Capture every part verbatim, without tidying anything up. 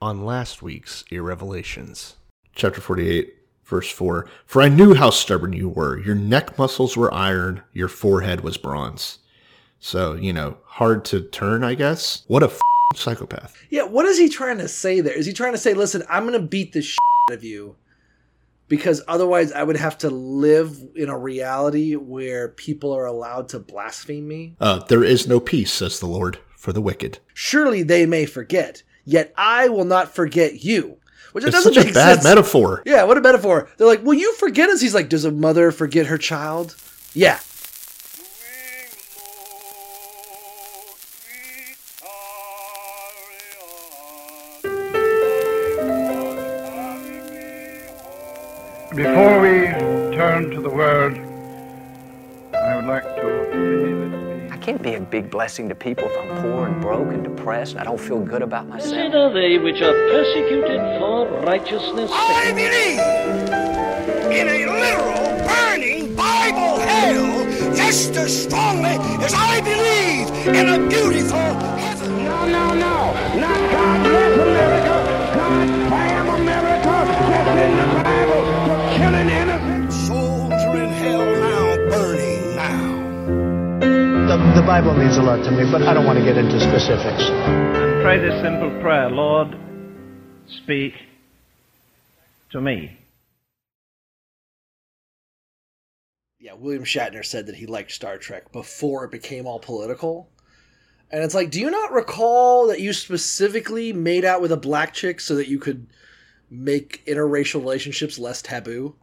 on last week's Irrevelations. Chapter forty-eight, verse four. For I knew how stubborn you were. Your neck muscles were iron. Your forehead was bronze. So, you know, hard to turn, I guess. What a f- psychopath. Yeah, what is he trying to say there? Is he trying to say, listen, I'm going to beat the shit out of you because otherwise I would have to live in a reality where people are allowed to blaspheme me? Uh, there is no peace, says the Lord, for the wicked. Surely they may forget, yet I will not forget you. Which it doesn't make sense. It's such a bad metaphor. Yeah, what a metaphor. They're like, will you forget us? He's like, does a mother forget her child? Yeah. Before we turn to the word, I would like to... I can't be a big blessing to people if I'm poor and broke and depressed and I don't feel good about myself. Blessed are they which are persecuted for righteousness. I believe in a literal, burning Bible hell just as strongly as I believe in a beautiful heaven. No, no, no. Not God bless America. God damn America. That's in the Bible. Soldier in hell now, burning now. The, the Bible means a lot to me, but I don't want to get into specifics. Pray this simple prayer, Lord, speak to me. Yeah, William Shatner said that he liked Star Trek before it became all political. And it's like, do you not recall that you specifically made out with a black chick so that you could make interracial relationships less taboo?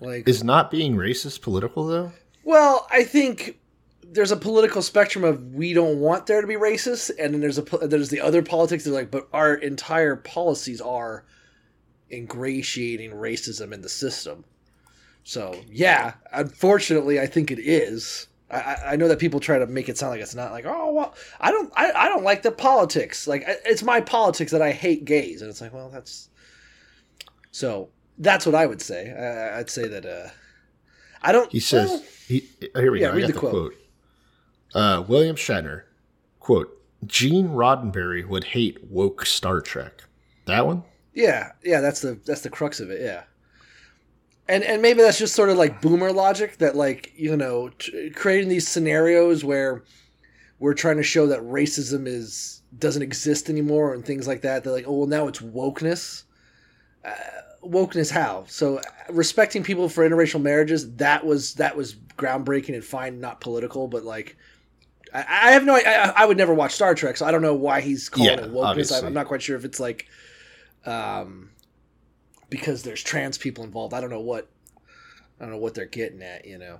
Like, is not being racist political, though? Well, I think there's a political spectrum of we don't want there to be racist, and then there's a there's the other politics that are like, but our entire policies are ingratiating racism in the system. So, yeah, unfortunately, I think it is. I, I know that people try to make it sound like it's not like, oh, well, I don't I, I don't like the politics. Like, it's my politics that I hate gays. And it's like, well, that's... So that's what I would say. I, I'd say that uh, I don't. He says, well, he, here we yeah, go. Read I got the, the quote. quote. Uh, William Shatner, quote, Gene Roddenberry would hate woke Star Trek. That one? Yeah. Yeah. That's the that's the crux of it. Yeah. And and maybe that's just sort of like boomer logic that, like, you know, t- creating these scenarios where we're trying to show that racism is doesn't exist anymore and things like that. They're like, oh, well, now it's wokeness. Uh, wokeness how? So respecting people for interracial marriages, that was that was groundbreaking and fine, not political, but like I, I have no I, I would never watch Star Trek, so I don't know why he's calling yeah, it wokeness. Obviously. I'm not quite sure if it's like um because there's trans people involved. I don't know what I don't know what they're getting at, you know.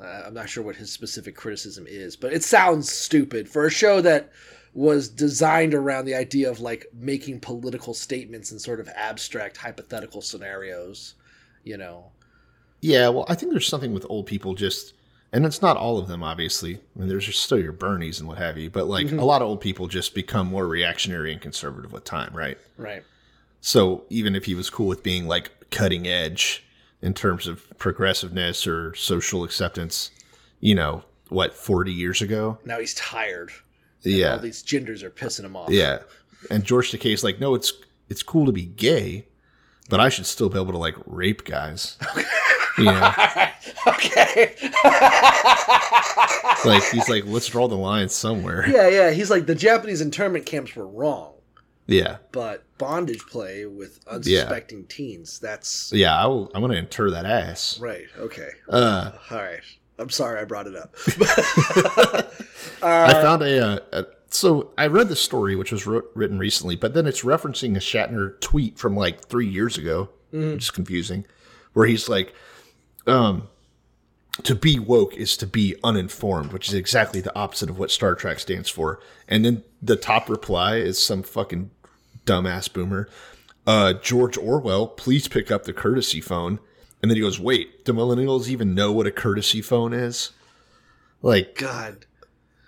Uh, I'm not sure what his specific criticism is, but it sounds stupid for a show that was designed around the idea of like making political statements and sort of abstract hypothetical scenarios, you know? Yeah. Well, I think there's something with old people just, and it's not all of them, obviously. I mean, there's still your Bernies and what have you, but like mm-hmm. a lot of old people just become more reactionary and conservative with time. Right. Right. So even if he was cool with being like cutting edge in terms of progressiveness or social acceptance, you know, what, forty years ago, now he's tired. And yeah, all these genders are pissing him off. Yeah, and George Takei's like, no, it's it's cool to be gay, but I should still be able to like rape guys. You know? Okay. Like he's like, let's draw the line somewhere. Yeah, yeah. He's like, the Japanese internment camps were wrong. Yeah, but bondage play with unsuspecting yeah. teens. That's yeah. I will, I want to inter that ass. Right. Okay. Uh, all right. I'm sorry I brought it up. uh, I found a, uh, a... So I read this story, which was wrote, written recently, but then it's referencing a Shatner tweet from like three years ago, mm. which is confusing, where he's like, um, to be woke is to be uninformed, which is exactly the opposite of what Star Trek stands for. And then the top reply is some fucking dumbass boomer. Uh, George Orwell, please pick up the courtesy phone. And then he goes, wait, do millennials even know what a courtesy phone is? Like, God,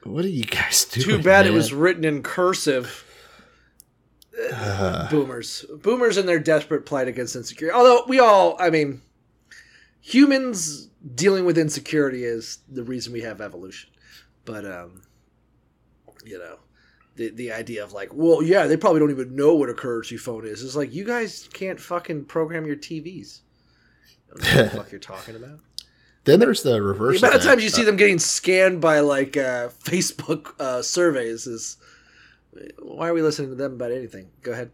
what are you guys doing? Too bad, man? It was written in cursive. Uh, Boomers. Boomers and their desperate plight against insecurity. Although we all, I mean, humans dealing with insecurity is the reason we have evolution. But, um, you know, the the idea of like, well, yeah, they probably don't even know what a currency phone is. It's like, you guys can't fucking program your T Vs. I don't know what the fuck you're talking about. Then there's the reverse. The amount of times you see them getting scanned by like uh, Facebook uh, surveys is, why are we listening to them about anything? Go ahead.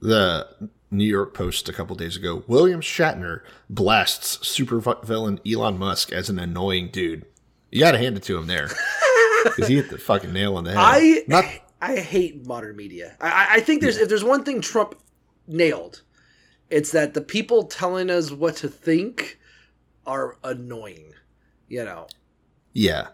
The New York Post a couple days ago, William Shatner blasts supervillain Elon Musk as an annoying dude. You got to hand it to him there. Because he hit the fucking nail on the head. I Not- I hate modern media. I, I think there's yeah. if there's one thing Trump nailed, it's that the people telling us what to think are annoying. You know? Yeah.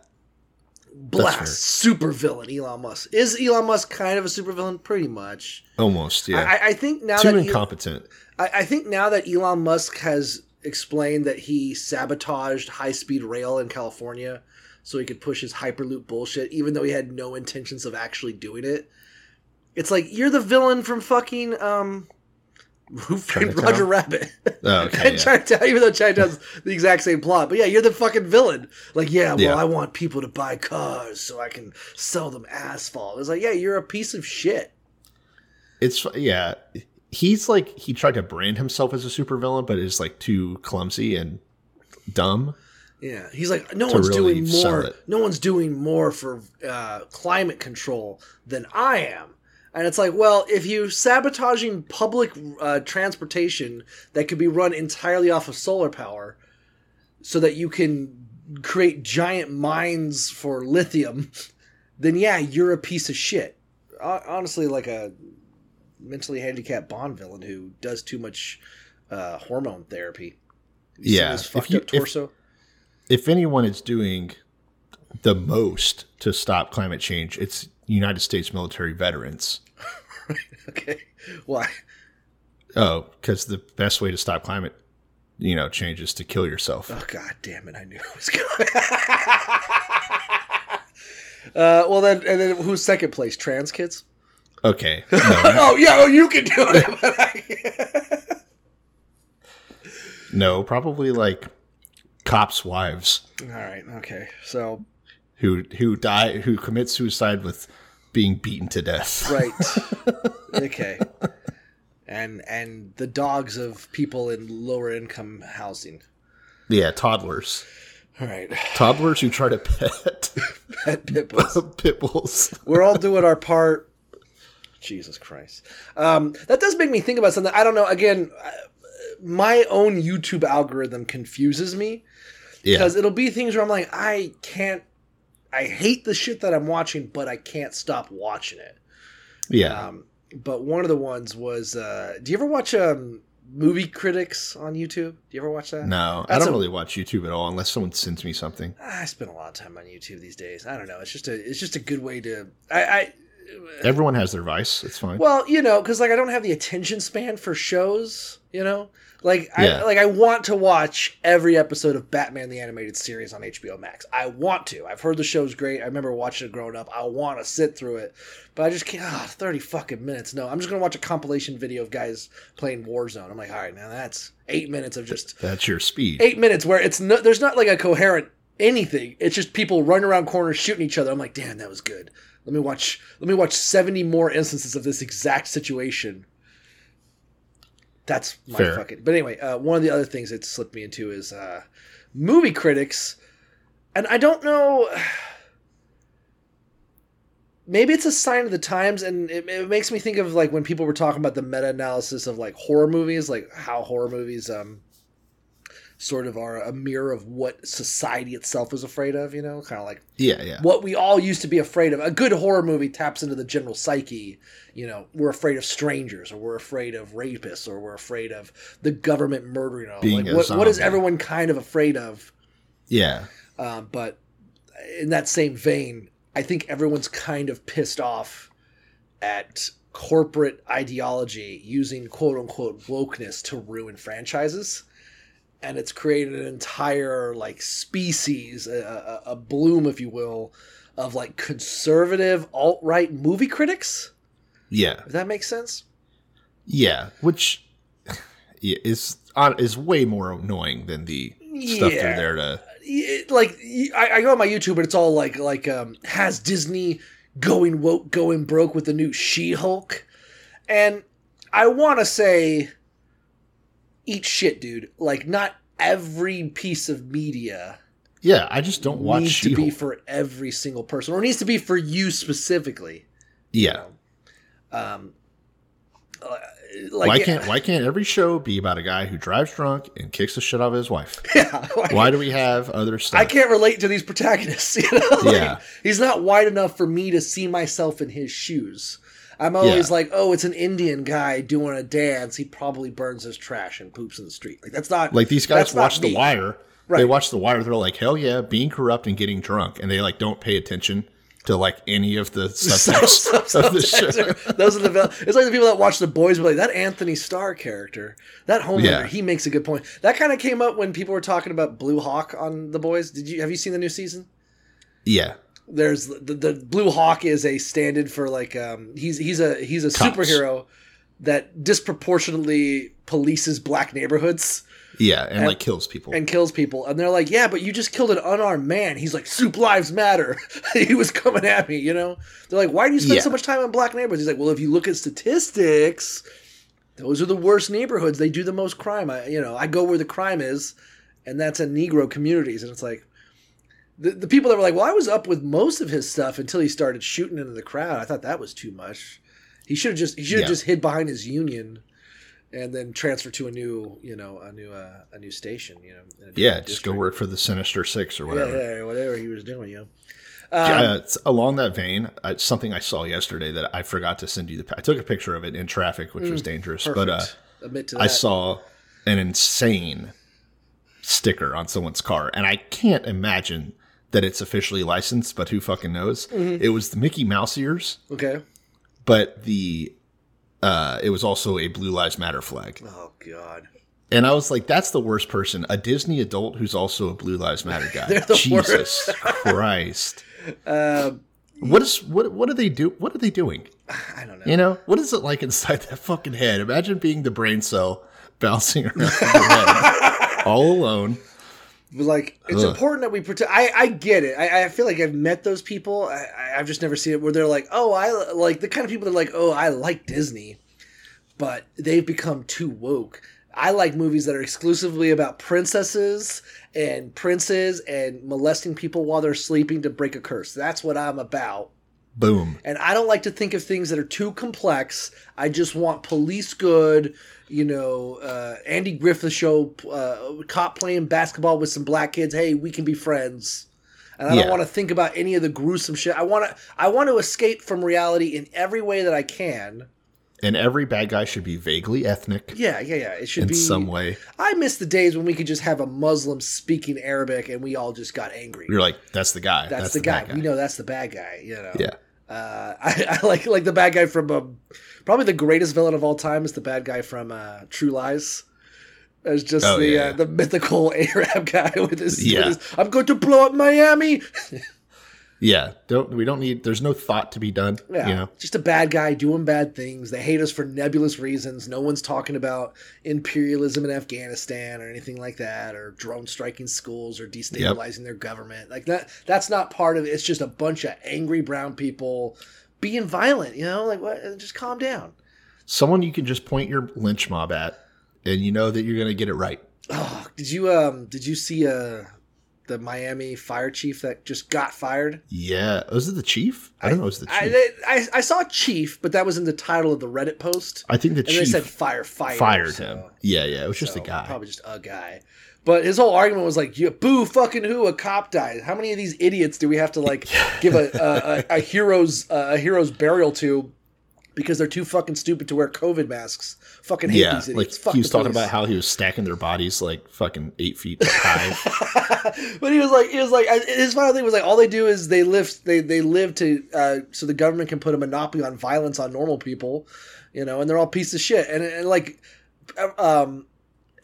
Blast super villain Elon Musk. Is Elon Musk kind of a super villain? Pretty much. Almost, yeah. I, I think now Too that incompetent. Elon, I, I think now that Elon Musk has explained that he sabotaged high-speed rail in California so he could push his Hyperloop bullshit, even though he had no intentions of actually doing it. It's like, you're the villain from fucking um, Who Framed Roger Rabbit. Oh, okay, and yeah. Chinatown, even though Chinatown's the exact same plot. But yeah, you're the fucking villain. Like, yeah, well, yeah. I want people to buy cars so I can sell them asphalt. It's like, yeah, you're a piece of shit. It's, yeah. He's like, he tried to brand himself as a supervillain, but it's like too clumsy and dumb. Yeah, he's like, no one's really doing more. No one's doing more for uh, climate control than I am. And it's like, well, if you're sabotaging public uh, transportation that could be run entirely off of solar power, so that you can create giant mines for lithium, then yeah, you're a piece of shit. Honestly, like a mentally handicapped Bond villain who does too much uh, hormone therapy. You yeah, see his fucked you, up torso. If- If anyone is doing the most to stop climate change, it's United States military veterans. Okay. Why? Oh, because the best way to stop climate, you know, change is to kill yourself. Oh, God damn it. I knew it was coming. uh, well, then, and then who's second place? Trans kids? Okay. No, oh, yeah. Oh, you can do it. But I can't. No, probably like... cops' wives. All right. Okay. So, who who die who commit suicide with being beaten to death. Right. Okay. And and the dogs of people in lower income housing. Yeah, toddlers. All right. Toddlers who try to pet pet pit bulls. Pit bulls. We're all doing our part. Jesus Christ. Um, that does make me think about something. I don't know. Again, my own YouTube algorithm confuses me. Because yeah. it'll be things where I'm like, I can't, I hate the shit that I'm watching, but I can't stop watching it. Yeah. Um, but one of the ones was, uh, do you ever watch um, movie critics on YouTube? Do you ever watch that? No, That's I don't a, really watch YouTube at all unless someone sends me something. I spend a lot of time on YouTube these days. I don't know. It's just a, it's just a good way to, I, I everyone has their vice. It's fine. Well, you know, because like I don't have the attention span for shows. You know, like yeah. I like I want to watch every episode of Batman the Animated Series on H B O Max. I want to. I've heard the show's great. I remember watching it growing up. I want to sit through it, but I just can't. Oh, thirty fucking minutes. No, I'm just gonna watch a compilation video of guys playing Warzone. I'm like, all right, now that's eight minutes of just that's your speed. Eight minutes where it's no, there's not like a coherent anything. It's just people running around corners shooting each other. I'm like, damn, that was good. Let me watch. Let me watch seventy more instances of this exact situation. That's my Fair. fucking... But anyway, uh, one of the other things it slipped me into is uh, movie critics. And I don't know... Maybe it's a sign of the times, and it, it makes me think of like when people were talking about the meta-analysis of like horror movies, like how horror movies um, sort of are a mirror of what society itself is afraid of, you know? Kind of like yeah, yeah. what we all used to be afraid of. A good horror movie taps into the general psyche. You know, we're afraid of strangers, or we're afraid of rapists, or we're afraid of the government murdering us. Like, what, what is everyone kind of afraid of? Yeah. Uh, but in that same vein, I think everyone's kind of pissed off at corporate ideology using quote-unquote wokeness to ruin franchises. And it's created an entire, like, species, a, a, a bloom, if you will, of, like, conservative alt-right movie critics. Yeah. Does that make sense? Yeah, which is is way more annoying than the yeah. stuff they're there to... It, like, I, I go on my YouTube and it's all like, like um, has Disney going woke, going broke with the new She-Hulk. And I want to say, eat shit, dude. Like, not every piece of media. Yeah, I just don't watch needs She-Hulk. To be for every single person, or it needs to be for you specifically. Yeah. You know? Um. Uh, like, why can't yeah. Why can't every show be about a guy who drives drunk and kicks the shit out of his wife? Yeah. Like, why do we have other stuff? I can't relate to these protagonists. You know? Like, yeah. He's not wide enough for me to see myself in his shoes. I'm always yeah. like, oh, it's an Indian guy doing a dance. He probably burns his trash and poops in the street. Like, that's not like these guys watch The Wire. Right. They watch The Wire. They're like, hell yeah, being corrupt and getting drunk, and they like don't pay attention to like any of the subjects of the show. Those are the it's like the people that watch The Boys were like, that Anthony Starr character, that Homelander, yeah. he makes a good point. That kind of came up when people were talking about Blue Hawk on The Boys. Did you have you seen the new season? Yeah. There's the, the Blue Hawk is a stand-in for like um he's he's a he's a Cops. superhero that disproportionately polices black neighborhoods. Yeah, and, and like kills people. And kills people. And they're like, yeah, but you just killed an unarmed man. He's like, Soup Lives Matter. He was coming at me, you know? They're like, why do you spend yeah. so much time in black neighborhoods? He's like, well, if you look at statistics, those are the worst neighborhoods. They do the most crime. I, you know, I go where the crime is, and that's in Negro communities. And it's like, the, the people that were like, well, I was up with most of his stuff until he started shooting into the crowd. I thought that was too much. He should have just, he should have yeah. just hid behind his union. And then transfer to a new, you know, a new, uh, a new station, you know. In a yeah, district. Just go work for the Sinister Six or whatever. Yeah, yeah whatever he was doing, you know. Um, yeah, it's along that vein, it's something I saw yesterday that I forgot to send you. The I took a picture of it in traffic, which mm, was dangerous. Perfect. But uh, Admit to that. I saw an insane sticker on someone's car, and I can't imagine that it's officially licensed, but who fucking knows? Mm-hmm. It was the Mickey Mouse ears. Okay. But the... Uh, it was also a Blue Lives Matter flag. Oh, God. And I was like, that's the worst person. A Disney adult who's also a Blue Lives Matter guy. They're the Jesus Christ. Uh, what is what what are they do what are they doing? I don't know. You know? What is it like inside that fucking head? Imagine being the brain cell bouncing around your head all alone. Like, it's Ugh. important that we protect. I, I get it. I, I feel like I've met those people. I, I, I've just never seen it where they're like, oh, I like the kind of people that are like, oh, I like Disney, but they've become too woke. I like movies that are exclusively about princesses and princes and molesting people while they're sleeping to break a curse. That's what I'm about. Boom. And I don't like to think of things that are too complex. I just want police good, you know, uh, Andy Griffith show, uh, cop playing basketball with some black kids. Hey, we can be friends. And I yeah. don't want to think about any of the gruesome shit. I want to I want to escape from reality in every way that I can. And every bad guy should be vaguely ethnic. Yeah, yeah, yeah. It should in be in some way. I miss the days when we could just have a Muslim speaking Arabic and we all just got angry. You're like, that's the guy. That's, that's the, the guy. guy. We know that's the bad guy, you know. Yeah. Uh, I, I like like the bad guy from um, probably the greatest villain of all time is the bad guy from uh, True Lies. It's just oh, the yeah, uh, yeah. the mythical Arab guy with his, yeah. with his I'm going to blow up Miami. yeah, don't we don't need. There's no thought to be done. Yeah, you know? Just a bad guy doing bad things. They hate us for nebulous reasons. No one's talking about imperialism in Afghanistan or anything like that, or drone striking schools or destabilizing yep. their government. Like that. That's not part of it. It's just a bunch of angry brown people being violent. You know, like what? Just calm down. Someone you can just point your lynch mob at. And you know that you're going to get it right. Oh, did you um did you see uh the Miami fire chief that just got fired? Yeah. Was it the chief? I, I don't know. It was the chief. I, I, I saw chief, but that was in the title of the Reddit post. I think the and chief they said firefighter fired so. him. Yeah, yeah. It was so just a guy. Probably just a guy. But his whole argument was like, yeah, boo fucking who, a cop died. How many of these idiots do we have to like give a a, a, a hero's uh, a hero's burial to? Because they're too fucking stupid to wear COVID masks. Fucking hate yeah, these idiots. Like Fuck he was talking about how he was stacking their bodies like fucking eight feet high. But he was like, he was like, his final thing was like, all they do is they live, they they live to, uh, so the government can put a monopoly on violence on normal people, you know, and they're all pieces of shit. And, and like, um,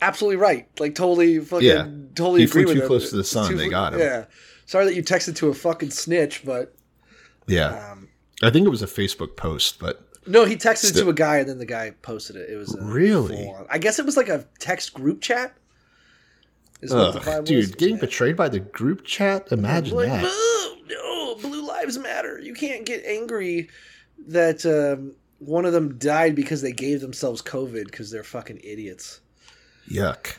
absolutely right, like totally fucking, yeah. totally he agree with him. He flew too close to the sun. Too, they got him. Yeah, sorry that you texted to a fucking snitch, but yeah, um, I think it was a Facebook post, but. No, he texted Still. it to a guy, and then the guy posted it. It was a really. Full-on. I guess it was like a text group chat. Is Ugh, what the dude, was. getting yeah. betrayed by the group chat. Imagine like, that. Oh, no, Blue Lives Lives Matter. You can't get angry that um, one of them died because they gave themselves COVID because they're fucking idiots. Yuck.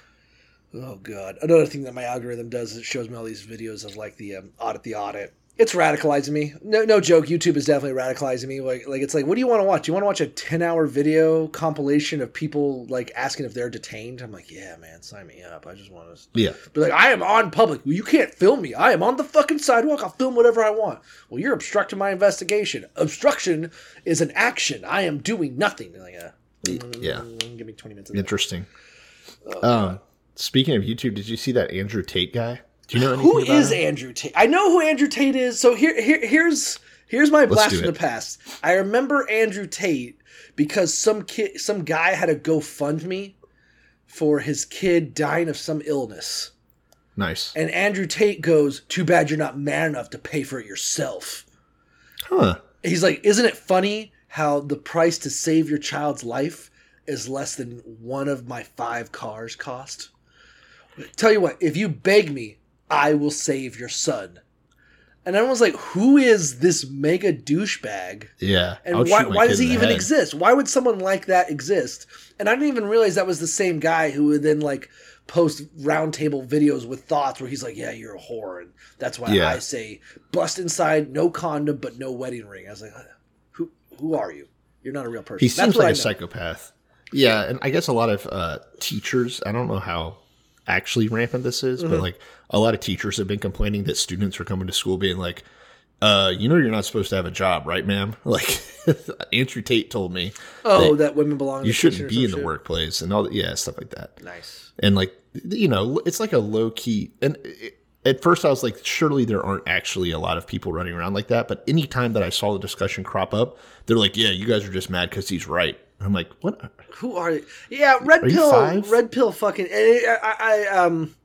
Oh, God. Another thing that my algorithm does is it shows me all these videos of, like, the um, audit the audit. It's radicalizing me. No no joke, YouTube is definitely radicalizing me. Like, like it's like, what do you want to watch? Do you want to watch a ten-hour video compilation of people, like, asking if they're detained? I'm like, yeah, man, sign me up. I just want to yeah. be like, I am on public. Well, you can't film me. I am on the fucking sidewalk. I'll film whatever I want. Well, you're obstructing my investigation. Obstruction is an action. I am doing nothing. Like, uh, yeah. Give me twenty minutes of that. Interesting. Oh, um, speaking of YouTube, did you see that Andrew Tate guy? Do you know anything who about is him? Andrew Tate? I know who Andrew Tate is. So here, here here's here's my blast from the past. I remember Andrew Tate because some kid, some guy had a GoFundMe for his kid dying of some illness. Nice. And Andrew Tate goes, "Too bad you're not man enough to pay for it yourself." Huh. He's like, "Isn't it funny how the price to save your child's life is less than one of my five cars cost? Tell you what, if you beg me, I will save your son." And everyone's like, who is this mega douchebag? Yeah. And why, why does he even head. exist? Why would someone like that exist? And I didn't even realize that was the same guy who would then, like, post roundtable videos with thoughts where he's like, yeah, you're a whore. And that's why yeah. I say bust inside, no condom, but no wedding ring. I was like, who who are you? You're not a real person. He that's seems like a psychopath. Yeah. And I guess a lot of uh, teachers, I don't know how actually rampant this is, mm-hmm. but, like, a lot of teachers have been complaining that students are coming to school being like, uh, you know, you're not supposed to have a job, right, ma'am? Like, Andrew Tate told me. Oh, that, that women belong. You shouldn't be in the shit. workplace and all that. Yeah. Stuff like that. Nice. And, like, you know, it's like a low key. And it, at first I was like, surely there aren't actually a lot of people running around like that. But any time that I saw the discussion crop up, they're like, yeah, you guys are just mad because he's right. I'm like, what? Who are they? Yeah, red are pill, red pill, fucking. I, I, um,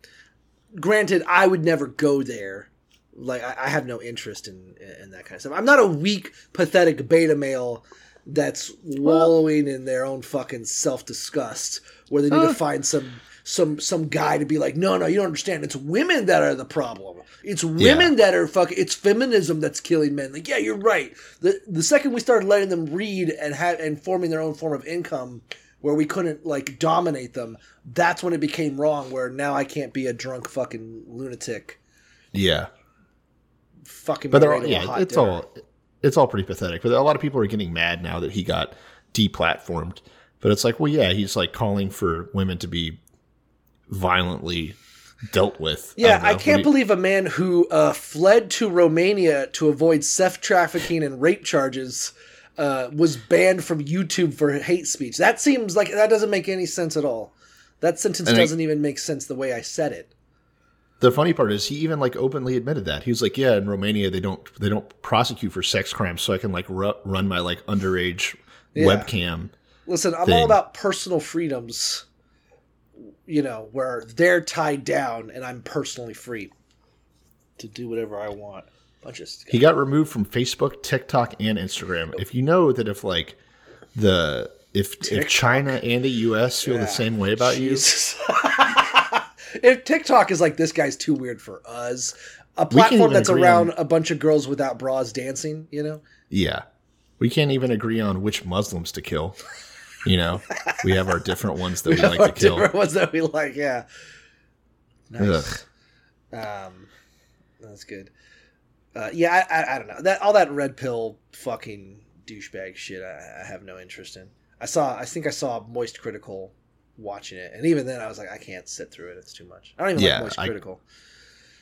granted, I would never go there. Like, I, I have no interest in in that kind of stuff. I'm not a weak, pathetic beta male that's wallowing well, in their own fucking self disgust, where they need uh, to find some some some guy to be like, no, no, you don't understand. It's women that are the problem. It's women yeah. that are fucking. It's feminism that's killing men. Like, yeah, you're right. The the second we started letting them read and ha- and forming their own form of income, where we couldn't, like, dominate them, that's when it became wrong. Where now I can't be a drunk fucking lunatic. Yeah. Fucking. But they're all, yeah, it's dinner. all it's all pretty pathetic. But a lot of people are getting mad now that he got deplatformed. But it's like, well, yeah, he's, like, calling for women to be violently dealt with. Yeah, I, I can't believe a man who uh, fled to Romania to avoid sex trafficking and rape charges uh, was banned from YouTube for hate speech. That seems like that doesn't make any sense at all. That sentence and doesn't I, even make sense the way I said it. The funny part is he even, like, openly admitted that. He was like, "Yeah, in Romania they don't they don't prosecute for sex crimes, so I can, like, ru- run my, like, underage yeah. webcam." Listen, I'm thing. all about personal freedoms. You know, where they're tied down and I'm personally free to do whatever I want. Bunch of stuff. He got removed from Facebook, TikTok, and Instagram. If you know that if, like, the if if China and the U S feel yeah. the same way about Jesus. you. If TikTok is like, this guy's too weird for us. A platform that's around on a bunch of girls without bras dancing, you know? Yeah. We can't even agree on which Muslims to kill. You know, we have our different ones that we, we like to kill. Different ones that we like, yeah. Nice. Um, that's good. Uh, yeah, I, I, I don't know that all that red pill fucking douchebag shit. I, I have no interest in. I saw, I think I saw Moist Critical watching it, and even then I was like, I can't sit through it. It's too much. I don't even yeah, like Moist I, Critical.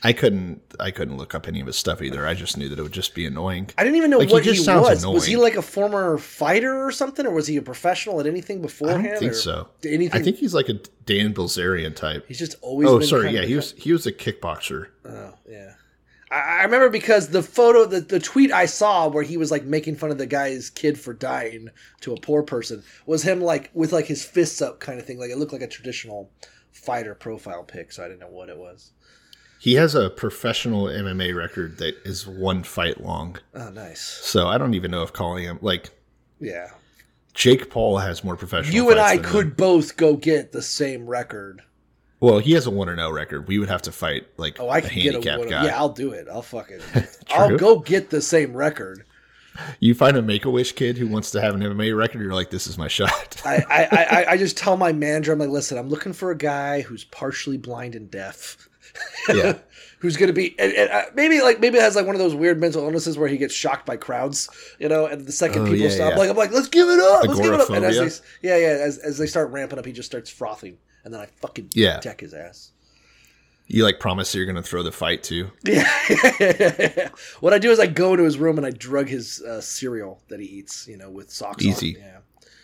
I couldn't. I couldn't look up any of his stuff either. I just knew that it would just be annoying. I didn't even know like, what he, just he was. Annoying. Was he like a former fighter or something, or was he a professional at anything beforehand? I don't think or so. Anything? I think he's like a Dan Bilzerian type. He's just always. Oh, been sorry. Kind yeah, of he was. He was a kickboxer. Oh yeah, I, I remember because the photo, the, the tweet I saw where he was like making fun of the guy's kid for dying to a poor person was him like with like his fists up kind of thing. Like it looked like a traditional fighter profile pic, so I didn't know what it was. He has a professional M M A record that is one fight long. Oh, nice. So I don't even know if calling him like, yeah, Jake Paul has more professional. You and I could him. both go get the same record. Well, he has a one and zero record. We would have to fight like oh, I can a handicapped get a one guy. Yeah, I'll do it. I'll fucking. I'll go get the same record. You find a Make-A-Wish kid who wants to have an M M A record. You're like, this is my shot. I, I, I, I just tell my manager, I'm like, listen, I'm looking for a guy who's partially blind and deaf. Yeah. Who's going to be and, and maybe like maybe has like one of those weird mental illnesses where he gets shocked by crowds, you know, and the second oh, people yeah, stop, yeah. like I'm like, let's give it up, let's give it up. And as they, yeah, yeah, as as they start ramping up, he just starts frothing, and then I fucking yeah. deck his ass. You like promise you're going to throw the fight too. Yeah. What I do is I go into his room and I drug his uh, cereal that he eats, you know, with socks Easy. On. Yeah.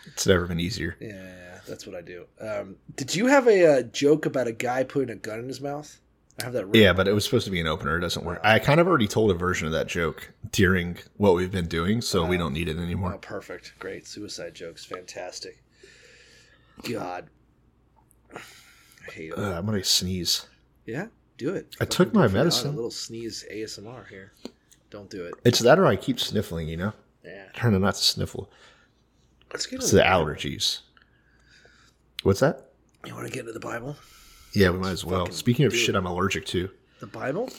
It's never been easier. Yeah, that's what I do. Um, did you have a, a joke about a guy putting a gun in his mouth? I have that. Written. Yeah, but it was supposed to be an opener. It doesn't work. I kind of already told a version of that joke during what we've been doing, so wow. we don't need it anymore. Oh, perfect. Great. Suicide jokes. Fantastic. God. I hate it. Uh, I'm going to sneeze. Yeah, do it. I Fucking took my medicine. A little sneeze A S M R here. Don't do it. It's that or I keep sniffling, you know? Yeah. Trying not to sniffle. Let's get into the, the allergies. What's that? You want to get into the Bible? Yeah, we might as well. Speaking of shit I'm allergic to. The Bible?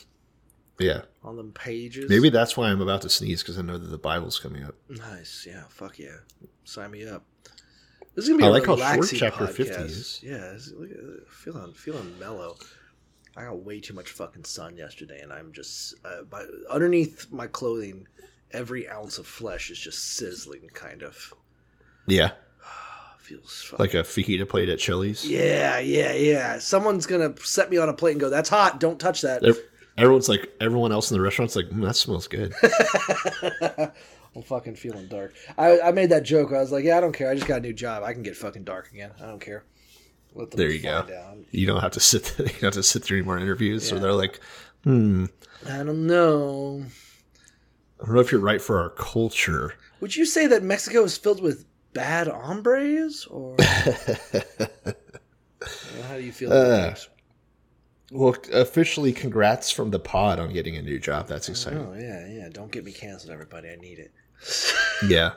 Yeah. On the pages? Maybe that's why I'm about to sneeze, because I know that the Bible's coming up. Nice, yeah. Fuck yeah. Sign me up. This is going to be I a like how short chapter podcast. fifty is. Yeah, it's, feeling, feeling mellow. I got way too much fucking sun yesterday, and I'm just uh, by, underneath my clothing, every ounce of flesh is just sizzling, kind of. Yeah. Feels fucking... like a fajita plate at Chili's. Yeah, yeah, yeah. Someone's gonna set me on a plate and go, "That's hot. Don't touch that." Everyone's like, everyone else in the restaurant's like, mm, "That smells good." I'm fucking feeling dark. I, I made that joke. I was like, "Yeah, I don't care. I just got a new job. I can get fucking dark again. I don't care." There you go. Down. You don't have to sit. You don't have to sit through any more interviews. Yeah. So they're like, "Hmm, I don't know. I don't know if you're right for our culture." Would you say that Mexico is filled with bad hombres, or well, how do you feel? Uh, well, officially, congrats from the pod on getting a new job. That's exciting. Oh yeah, yeah. Don't get me canceled, everybody. I need it. Yeah.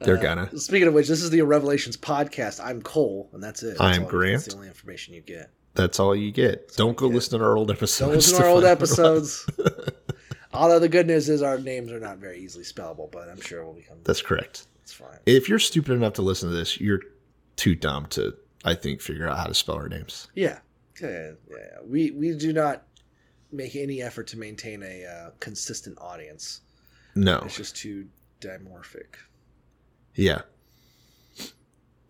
They're gonna. Uh, speaking of which, this is the Irrevelations podcast. I'm Cole, and that's it. I'm Grant. That's the only information you get. That's all you get. That's Don't go get. listen to our old episodes. Don't listen to our old episodes. Although the good news is our names are not very easily spellable, but I'm sure we'll become. That's correct. It's fine. If you're stupid enough to listen to this, you're too dumb to, I think, figure out how to spell our names. Yeah. Yeah. yeah. We we do not make any effort to maintain a uh, consistent audience. No. It's just too dimorphic. Yeah.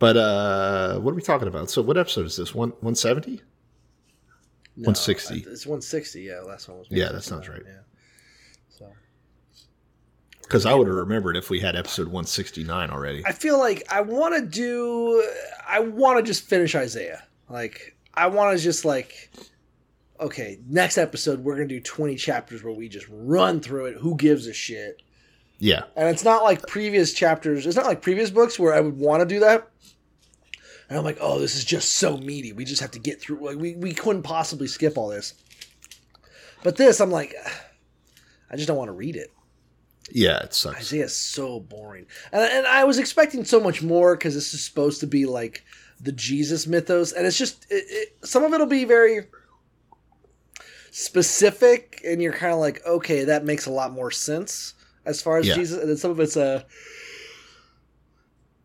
But uh, what are we talking about? So what episode is this? One, one seventy? No, one sixty. It's one sixty, yeah. Last one was one sixty. Yeah, that sounds right. Yeah. So. Because I would have remembered if we had episode one sixty-nine already. I feel like I want to do... I want to just finish Isaiah. Like, I want to just like... Okay, next episode we're going to do twenty chapters where we just run through it. Who gives a shit? Yeah. And it's not like previous chapters. It's not like previous books where I would want to do that. And I'm like, oh, this is just so meaty. We just have to get through. Like, we, we couldn't possibly skip all this. But this, I'm like, I just don't want to read it. Yeah, it sucks. Isaiah's so boring. And, and I was expecting so much more because this is supposed to be like the Jesus mythos. And it's just, it, it, some of it will be very... specific. And you're kind of like, okay, that makes a lot more sense. As far as yeah. Jesus, and then some of it's uh,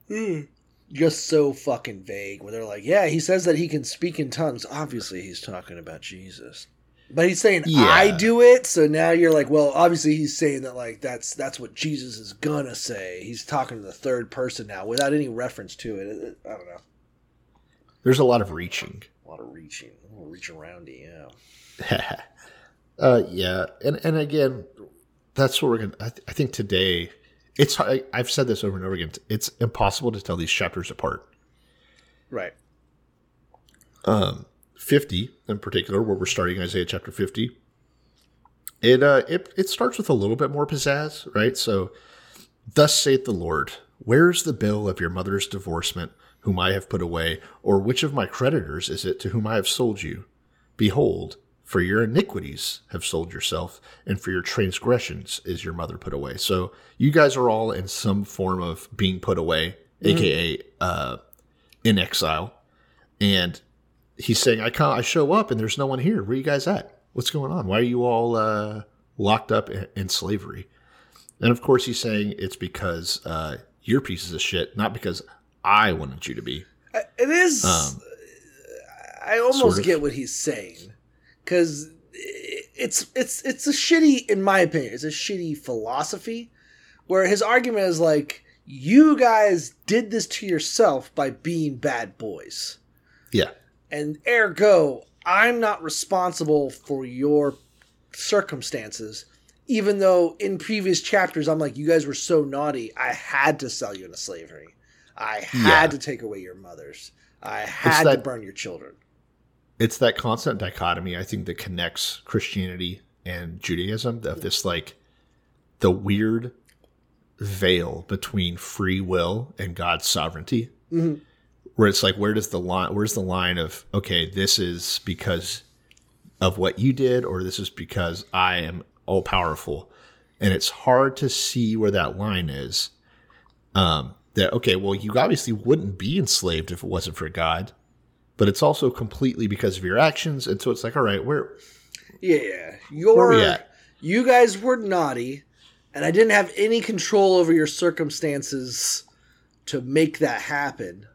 mm, just so fucking vague where they're like, yeah, he says that he can speak in tongues. Obviously, he's talking about Jesus. But he's saying, yeah. I do it. So now you're like, well, obviously, he's saying that, like, that's that's what Jesus is going to say. He's talking to the third person now without any reference to it. I don't know. There's a lot of reaching. A lot of reaching. A little reach aroundy, yeah. uh, yeah. And, and again... That's what we're going to, th- I think today, it's, I, I've said this over and over again, it's impossible to tell these chapters apart. Right. Um, fifty in particular, where we're starting Isaiah chapter fifty, it, uh, it, it starts with a little bit more pizzazz, right? So, thus saith the Lord, where is the bill of your mother's divorcement, whom I have put away, or which of my creditors is it to whom I have sold you? Behold, for your iniquities have sold yourself, and for your transgressions is your mother put away. So you guys are all in some form of being put away, mm-hmm. a k a uh, in exile. And he's saying, I can't, I show up and there's no one here. Where are you guys at? What's going on? Why are you all uh, locked up in, in slavery? And of course, he's saying it's because uh, you're pieces of shit, not because I wanted you to be. It is. Um, I almost sort of. get what he's saying, because it's it's it's a shitty, in my opinion, it's a shitty philosophy, where his argument is like, you guys did this to yourself by being bad boys. Yeah. And ergo, I'm not responsible for your circumstances, even though in previous chapters, I'm like, you guys were so naughty, I had to sell you into slavery. I had yeah. to take away your mothers. I had that, to burn your children. It's that constant dichotomy, I think, that connects Christianity and Judaism, of this, like, the weird veil between free will and God's sovereignty. Mm-hmm. Where it's like, where does the line, where's the line of, okay, this is because of what you did, or this is because I am all powerful. And it's hard to see where that line is. Um, that, okay, well, you obviously wouldn't be enslaved if it wasn't for God, but it's also completely because of your actions. And so it's like, all right, where, yeah, you're, where we at? You guys were naughty and I didn't have any control over your circumstances to make that happen.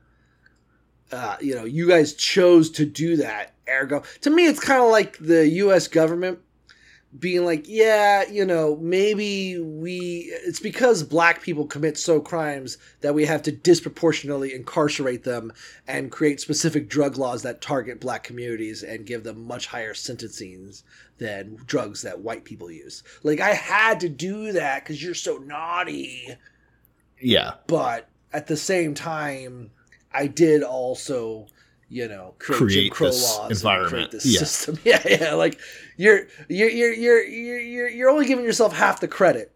Uh, you know, you guys chose to do that, ergo. To me, it's kind of like the U S government being like, yeah, you know, maybe we... It's because black people commit so crimes that we have to disproportionately incarcerate them and create specific drug laws that target black communities and give them much higher sentencings than drugs that white people use. Like, I had to do that because you're so naughty. Yeah. But at the same time... I did also, you know, create, create Jim Crow this laws environment, and create this yeah. system. Yeah, yeah. Like you're, you're, you're, you're, you're, you're only giving yourself half the credit.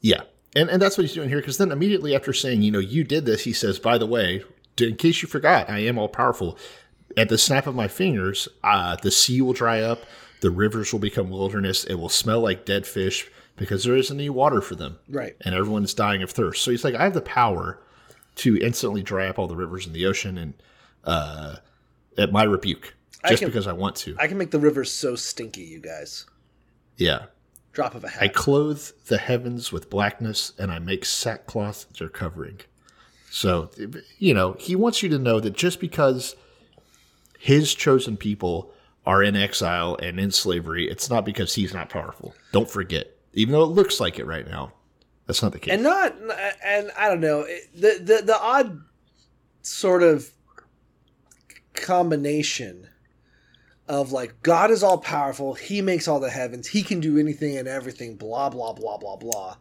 Yeah, and and that's what he's doing here. Because then immediately after saying, you know, you did this, he says, by the way, in case you forgot, I am all powerful. At the snap of my fingers, uh, the sea will dry up, the rivers will become wilderness, it will smell like dead fish because there isn't any water for them. Right, and everyone is dying of thirst. So he's like, I have the power to instantly dry up all the rivers in the ocean, and uh, at my rebuke, just I can, because I want to. I can make the rivers so stinky, you guys. Yeah. Drop of a hat. I clothe the heavens with blackness, and I make sackcloth their covering. So, you know, he wants you to know that just because his chosen people are in exile and in slavery, it's not because he's not powerful. Don't forget, even though it looks like it right now. That's not the case. And not, and I don't know, the, the, the odd sort of combination of like, God is all powerful. He makes all the heavens. He can do anything and everything, blah, blah, blah, blah, blah,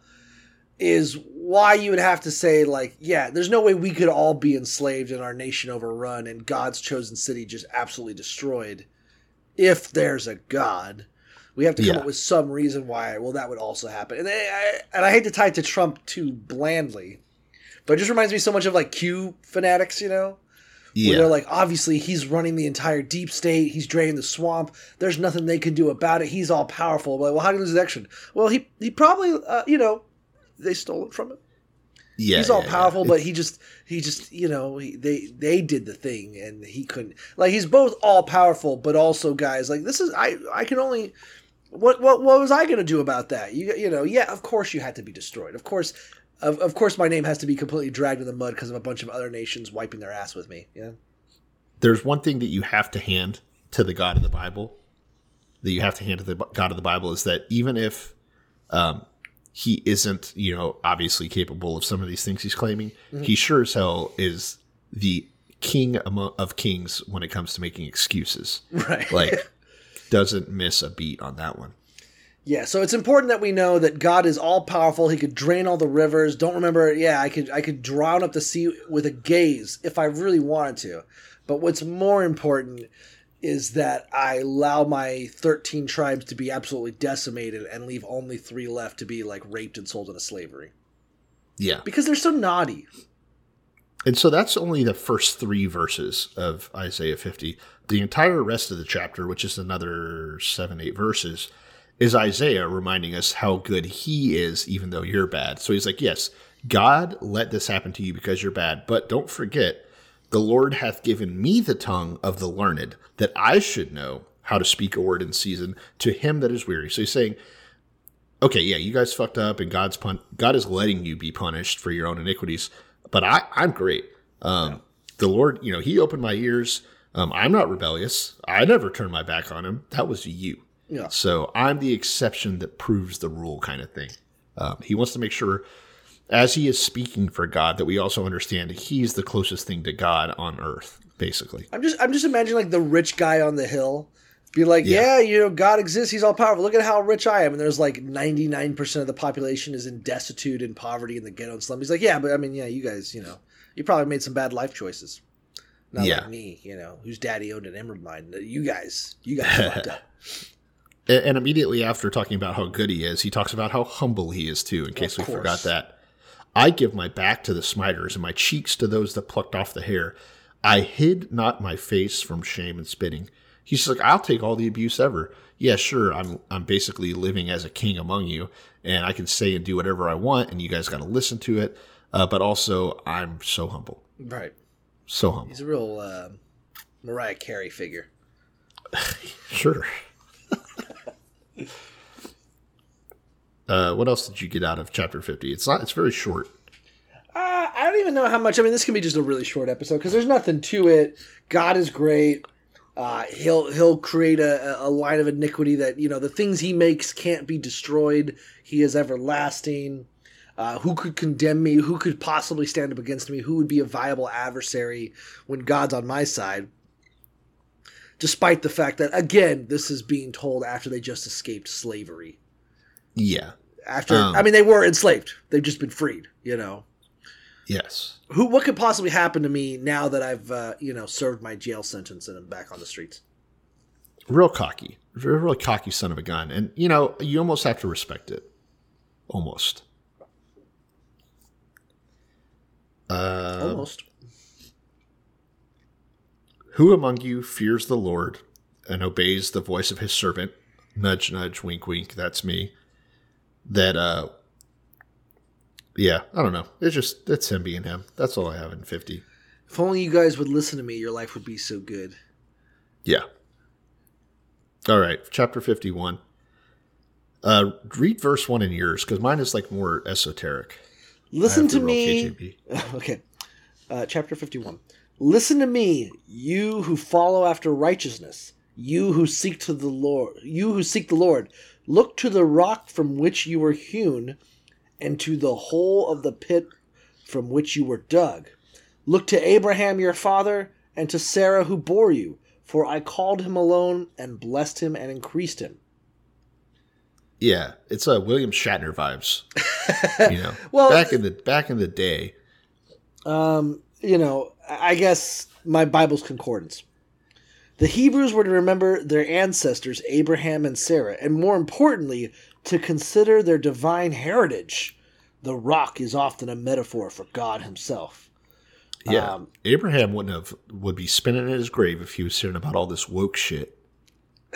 is why you would have to say like, yeah, there's no way we could all be enslaved and our nation overrun and God's chosen city just absolutely destroyed. If there's a God, we have to come yeah. up with some reason why, well, that would also happen. And I, and I hate to tie it to Trump too blandly, but it just reminds me so much of, like, Q fanatics, you know? Yeah. Where they're like, obviously, he's running the entire deep state. He's draining the swamp. There's nothing they can do about it. He's all-powerful. Like, well, how do you lose election? Well, he, he probably, uh, you know, they stole it from him. Yeah, he's all yeah, powerful, yeah. but he just, he just, you know, he, they, they did the thing and he couldn't. Like, he's both all powerful, but also, guys, like, this is, I, I can only... What what what was I going to do about that? You you know, yeah, of course you had to be destroyed. Of course, of, of course my name has to be completely dragged in the mud because of a bunch of other nations wiping their ass with me. Yeah. There's one thing that you have to hand to the God of the Bible, that you have to hand to the God of the Bible, is that even if um, he isn't, you know, obviously capable of some of these things he's claiming, mm-hmm. he sure as hell is the king of kings when it comes to making excuses. Right. Like. Doesn't miss a beat on that one. Yeah, so it's important that we know that God is all powerful. He could drain all the rivers. Don't remember, yeah, I could I could drown up the sea with a gaze if I really wanted to. But what's more important is that I allow my thirteen tribes to be absolutely decimated and leave only three left to be like raped and sold into slavery. Yeah. Because they're so naughty. And so that's only the first three verses of Isaiah fifty. The entire rest of the chapter, which is another seven, eight verses, is Isaiah reminding us how good he is, even though you're bad. So he's like, yes, God let this happen to you because you're bad. But don't forget The Lord hath given me the tongue of the learned, that I should know how to speak a word in season to him that is weary. So he's saying, okay, yeah, you guys fucked up, and God's pun- God is letting you be punished for your own iniquities, but I, I'm great. Um, yeah. The Lord, you know, he opened my ears. Um, I'm not rebellious. I never turned my back on him. That was you. Yeah. So I'm the exception that proves the rule kind of thing. Um, he wants to make sure, as he is speaking for God, that we also understand he's the closest thing to God on earth, basically. I'm just I'm just imagining like the rich guy on the hill. Be like, yeah. yeah, you know, God exists. He's all powerful. Look at how rich I am. And there's like ninety-nine percent of the population is in destitute and poverty in the ghetto and slum. He's like, yeah, but I mean, yeah, you guys, you know, you probably made some bad life choices. Not yeah. like me, you know, whose daddy owned an emerald mine. You guys, you guys fucked up. And immediately after talking about how good he is, he talks about how humble he is too, in case we forgot that. I give my back to the smiters and my cheeks to those that plucked off the hair. I hid not my face from shame and spitting. He's like, I'll take all the abuse ever. Yeah, sure. I'm I'm basically living as a king among you, and I can say and do whatever I want, and you guys got to listen to it. Uh, but also, I'm so humble. Right. So humble. He's a real uh, Mariah Carey figure. Sure. uh, what else did you get out of chapter fifty? It's not. It's very short. Uh, I don't even know how much. I mean, this can be just a really short episode because there's nothing to it. God is great. Uh, he'll he'll create a, a line of iniquity that, you know, the things he makes can't be destroyed. He is everlasting. Uh, who could condemn me? Who could possibly stand up against me? Who would be a viable adversary when God's on my side? Despite the fact that, again, this is being told after they just escaped slavery. Yeah. After um, I mean, they were enslaved. They've just been freed, you know. Yes. Who? What could possibly happen to me now that I've, uh, you know, served my jail sentence and I'm back on the streets? Real cocky. Real, real cocky son of a gun. And, you know, you almost have to respect it. Almost. Uh, almost. Who among you fears the Lord and obeys the voice of his servant? Nudge, nudge, wink, wink. That's me. That, uh. Yeah, I don't know. It's just, it's him being him. That's all I have in fifty. If only you guys would listen to me, your life would be so good. Yeah. All right, chapter fifty-one. Uh, read verse one in yours, because mine is like more esoteric. Listen to me. Okay. Uh, chapter fifty-one. Listen to me, you who follow after righteousness, you who seek to the Lord, you who seek the Lord, look to the rock from which you were hewn, and to the hole of the pit from which you were dug. Look to Abraham your father, and to Sarah who bore you, for I called him alone, and blessed him, and increased him. Yeah, it's a uh, William Shatner vibes. You know, well, back in the back in the day. Um, you know, I guess my Bible's concordance. The Hebrews were to remember their ancestors Abraham and Sarah, and more importantly, to consider their divine heritage. The rock is often a metaphor for God himself. Yeah. Um, Abraham wouldn't have, would be spinning in his grave if he was hearing about all this woke shit,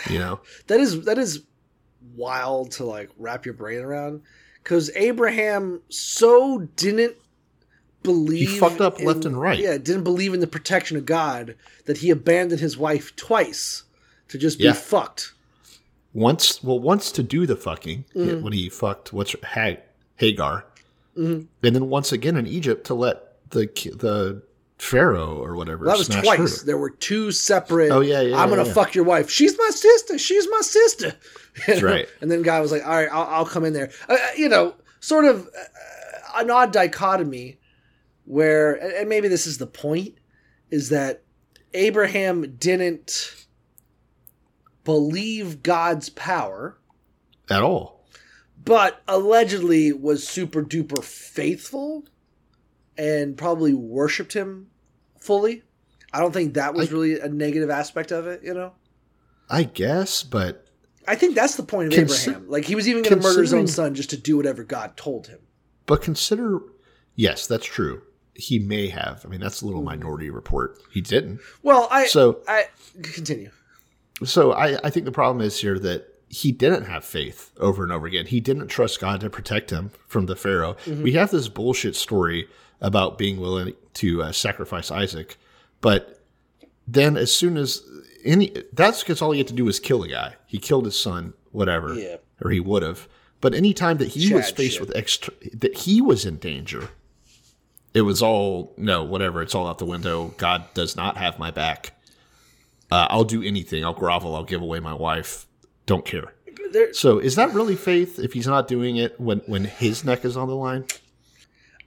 you know? that is, that is wild to like wrap your brain around. Cause Abraham so didn't believe. He fucked up in, left and right. Yeah. Didn't believe in the protection of God that he abandoned his wife twice to just yeah. be fucked. Once, well, once to do the fucking mm-hmm. when he fucked what's Hag, Hagar, mm-hmm. and then once again in Egypt to let the the pharaoh or whatever. Well, that was twice. Her. There were two separate. Oh yeah, yeah. I'm yeah, gonna yeah. fuck your wife. She's my sister. She's my sister. That's right. And then God was like, all right, I'll, I'll come in there. Uh, you know, sort of uh, an odd dichotomy where, and maybe this is the point, is that Abraham didn't believe God's power at all, but allegedly was super duper faithful and probably worshipped him fully. I don't think that was I, really a negative aspect of it, you know? I guess, but I think that's the point of consi- Abraham. Like he was even going to murder his own son just to do whatever God told him. But consider, yes, that's true. He may have. I mean, that's a little Minority Report. He didn't. Well, I, so I continue. So I, I think the problem is here that he didn't have faith over and over again. He didn't trust God to protect him from the Pharaoh. Mm-hmm. We have this bullshit story about being willing to uh, sacrifice Isaac But then as soon as any, that's because all he had to do was kill a guy. He killed his son, whatever, yeah. or he would have. But any time that he Chad was faced shit. with extra, that he was in danger, it was all, no, whatever. It's all out the window. God does not have my back. Uh, I'll do anything. I'll grovel. I'll give away my wife. Don't care. There, so is that really faith if he's not doing it when, when his neck is on the line?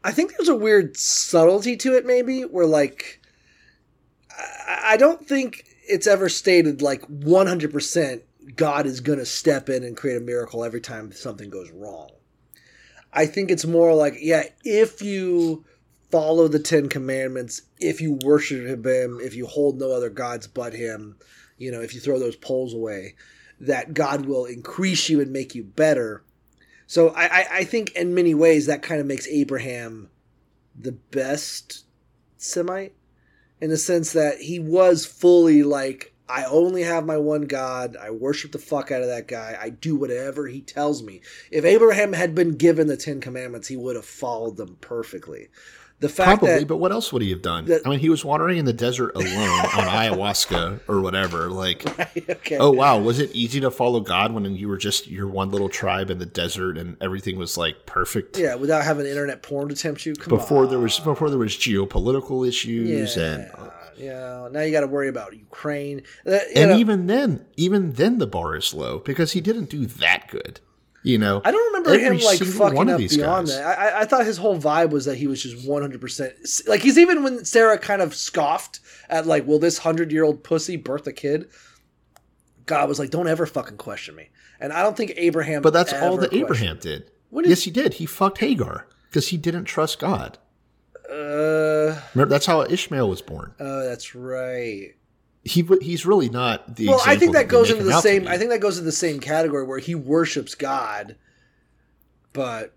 I think there's a weird subtlety to it maybe where like I, I don't think it's ever stated like one hundred percent God is going to step in and create a miracle every time something goes wrong. I think it's more like, yeah, if you follow the Ten Commandments, if you worship him, if you hold no other gods but him, you know, if you throw those poles away, that God will increase you and make you better. So I, I, I think in many ways that kind of makes Abraham the best Semite in the sense that he was fully like, I only have my one God. I worship the fuck out of that guy. I do whatever he tells me. If Abraham had been given the Ten Commandments, he would have followed them perfectly. The fact Probably, that, but what else would he have done? That, I mean, he was wandering in the desert alone on ayahuasca or whatever. Like, right, okay. Oh, wow. Was it easy to follow God when you were just your one little tribe in the desert and everything was like perfect? Yeah, without having internet porn to tempt you? Come before on. There was, before there was geopolitical issues. Yeah, and uh, yeah. Now you got to worry about Ukraine. Uh, and know, even then, even then the bar is low because he didn't do that good. You know, I don't remember him like fucking up beyond guys. that. I, I thought his whole vibe was that he was just one hundred percent. Like he's even when Sarah kind of scoffed at like, will this hundred year old pussy birth a kid? God was like, don't ever fucking question me. And I don't think Abraham. But that's ever all that Abraham did. What is, yes, he did. He fucked Hagar because he didn't trust God. Uh, remember, that's how Ishmael was born. Oh, that's right. He he's really not the. Well, I think that, that goes into the same. I think that goes into the same category where he worships God, but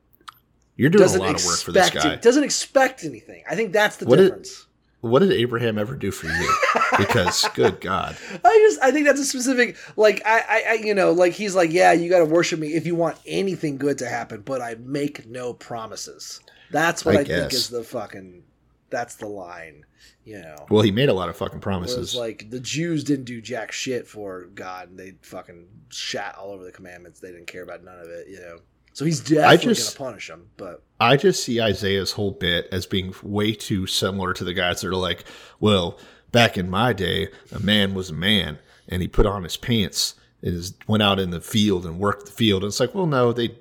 you're doing a lot of work for this guy. It, doesn't expect anything. I think that's the what difference. Did, what did Abraham ever do for you? Because good God, I just I think that's a specific like I I, I you know like he's like yeah you got to worship me if you want anything good to happen, but I make no promises. That's what I, I think is the fucking. That's the line, you know. Well, he made a lot of fucking promises. Like the Jews didn't do jack shit for God, and they fucking shat all over the commandments. They didn't care about none of it, you know. So he's definitely going to punish them. But I just see Isaiah's whole bit as being way too similar to the guys that are like, "Well, back in my day, a man was a man, and he put on his pants and went out in the field and worked the field." And it's like, well, no, they,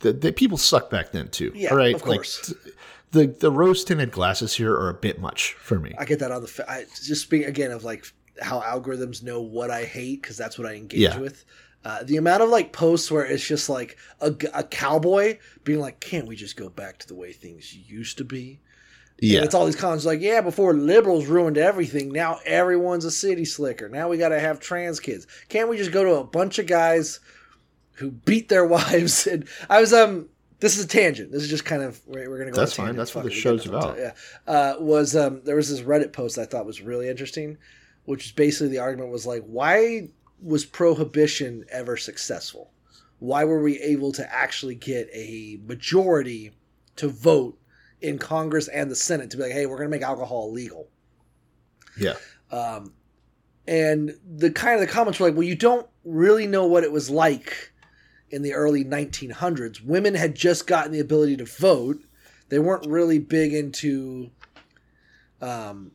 the, the people sucked back then too. Yeah, all right? Of course. Like, t- The the rose tinted glasses here are a bit much for me. I get that on the fa- I, just speaking again of like how algorithms know what I hate because that's what I engage yeah. with. Uh, the amount of like posts where it's just like a, a cowboy being like, "Can't we just go back to the way things used to be?" Yeah, and it's all these comments like, "Yeah, before liberals ruined everything, now everyone's a city slicker. Now we got to have trans kids. Can't we just go to a bunch of guys who beat their wives?" And I was um. This is a tangent. This is just kind of we're, we're going to go. That's fine. Tangent. That's Fuck what the show's about. Yeah. Uh, was um, there was this Reddit post I thought was really interesting, which is basically the argument was like, why was prohibition ever successful? Why were we able to actually get a majority to vote in Congress and the Senate to be like, hey, we're going to make alcohol illegal? Yeah. Um, and the kind of the comments were like, well, you don't really know what it was like. In the early nineteen hundreds, women had just gotten the ability to vote. They weren't really big into um,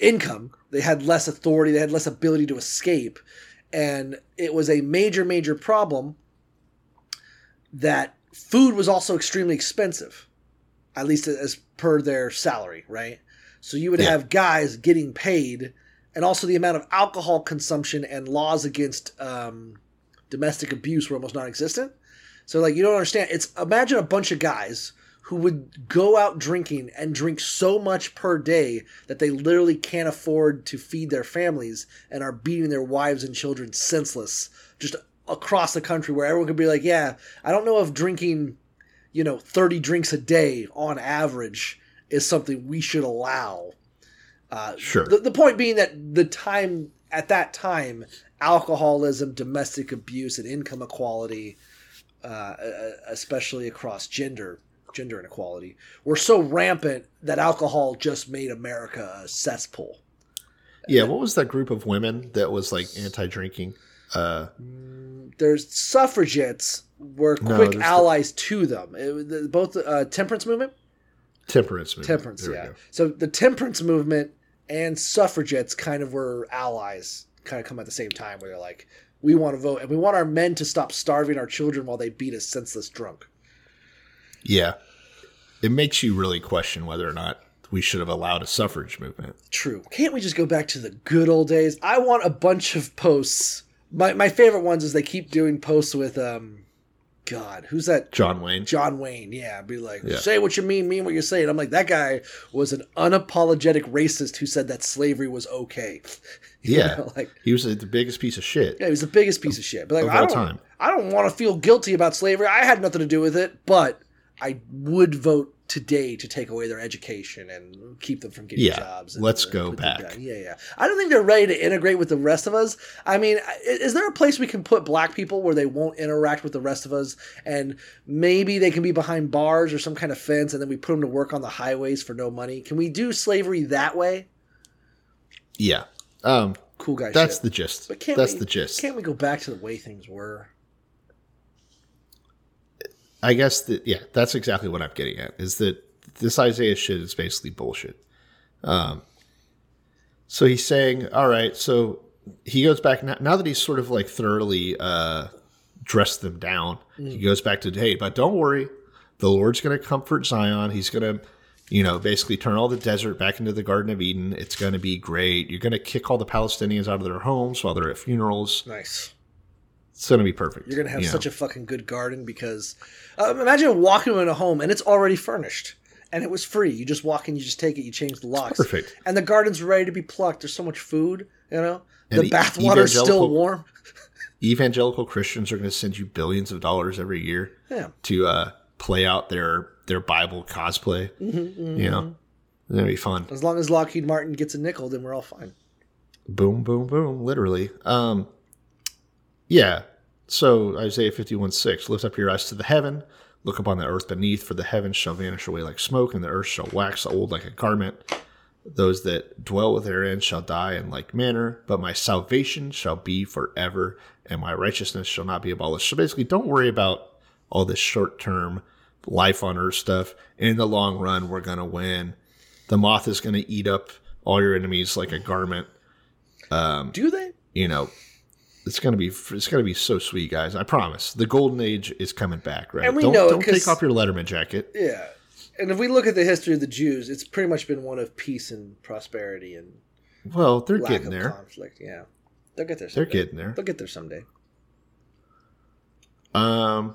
income. They had less authority. They had less ability to escape. And it was a major, major problem that food was also extremely expensive, at least as per their salary, right? So you would yeah. have guys getting paid, and also the amount of alcohol consumption and laws against... Um, domestic abuse were almost non-existent. So like, you don't understand. It's imagine a bunch of guys who would go out drinking and drink so much per day that they literally can't afford to feed their families and are beating their wives and children senseless just across the country where everyone could be like, yeah, I don't know if drinking, you know, thirty drinks a day on average is something we should allow. Uh, sure. The, the point being that the time at that time, alcoholism, domestic abuse, and income equality, uh, especially across gender, gender inequality, were so rampant that alcohol just made America a cesspool. Yeah, and what was that group of women that was like anti-drinking? Uh, there's suffragettes were quick no, allies the, to them. It, the, both uh, temperance movement? Temperance movement. Temperance, there yeah. So the temperance movement and suffragettes kind of were allies, kind of come at the same time where they're like, we want to vote and we want our men to stop starving our children while they beat us senseless drunk. Yeah. It makes you really question whether or not we should have allowed a suffrage movement. True. Can't we just go back to the good old days? I want a bunch of posts. My my favorite ones is they keep doing posts with, um, God, who's that? John Wayne. John Wayne, yeah. Be like, yeah. Say what you mean, mean what you're saying. I'm like, that guy was an unapologetic racist who said that slavery was okay. You yeah. know, like, he was the biggest piece of shit. Yeah, he was the biggest piece of, of shit. But like, I don't, time. I don't want to feel guilty about slavery. I had nothing to do with it, but I would vote today to take away their education and keep them from getting yeah, jobs. And, let's uh, go back. Yeah, yeah. I don't think they're ready to integrate with the rest of us. I mean, is there a place we can put black people where they won't interact with the rest of us and maybe they can be behind bars or some kind of fence and then we put them to work on the highways for no money? Can we do slavery that way? Yeah. Um, cool guy that's shit. The gist. But can't that's we, the gist. Can't we go back to the way things were? I guess that, yeah, that's exactly what I'm getting at, is that this Isaiah shit is basically bullshit. Um, so he's saying, all right, so he goes back now, now that he's sort of like thoroughly uh, dressed them down. Mm. He goes back to, hey, but don't worry. The Lord's going to comfort Zion. He's going to, you know, basically turn all the desert back into the Garden of Eden. It's going to be great. You're going to kick all the Palestinians out of their homes while they're at funerals. Nice. It's going to be perfect. You're going to have you such know. a fucking good garden because uh, imagine walking in a home and it's already furnished and it was free. You just walk in, you just take it, you change the locks. It's perfect. And the garden's ready to be plucked. There's so much food, you know, and the bathwater's still warm. Evangelical Christians are going to send you billions of dollars every year yeah. to uh, play out their, their Bible cosplay. Mm-hmm, mm-hmm. You know, it's going to be fun. As long as Lockheed Martin gets a nickel, then we're all fine. Boom, boom, boom. Literally. Um, Yeah, so Isaiah fifty-one six, lift up your eyes to the heaven, look upon the earth beneath, for the heavens shall vanish away like smoke, and the earth shall wax old like a garment. Those that dwell therein shall die in like manner, but my salvation shall be forever, and my righteousness shall not be abolished. So basically, don't worry about all this short-term life on earth stuff. In the long run, we're going to win. The moth is going to eat up all your enemies like a garment. Um, Do they? You know. It's gonna be it's gonna be so sweet, guys. I promise. The golden age is coming back, right? And we don't, know don't take off your Letterman jacket. Yeah, and if we look at the history of the Jews, it's pretty much been one of peace and prosperity and well, they're lack getting of there. Conflict, yeah, they'll get there. Someday. They're getting there. They'll get there someday. Um,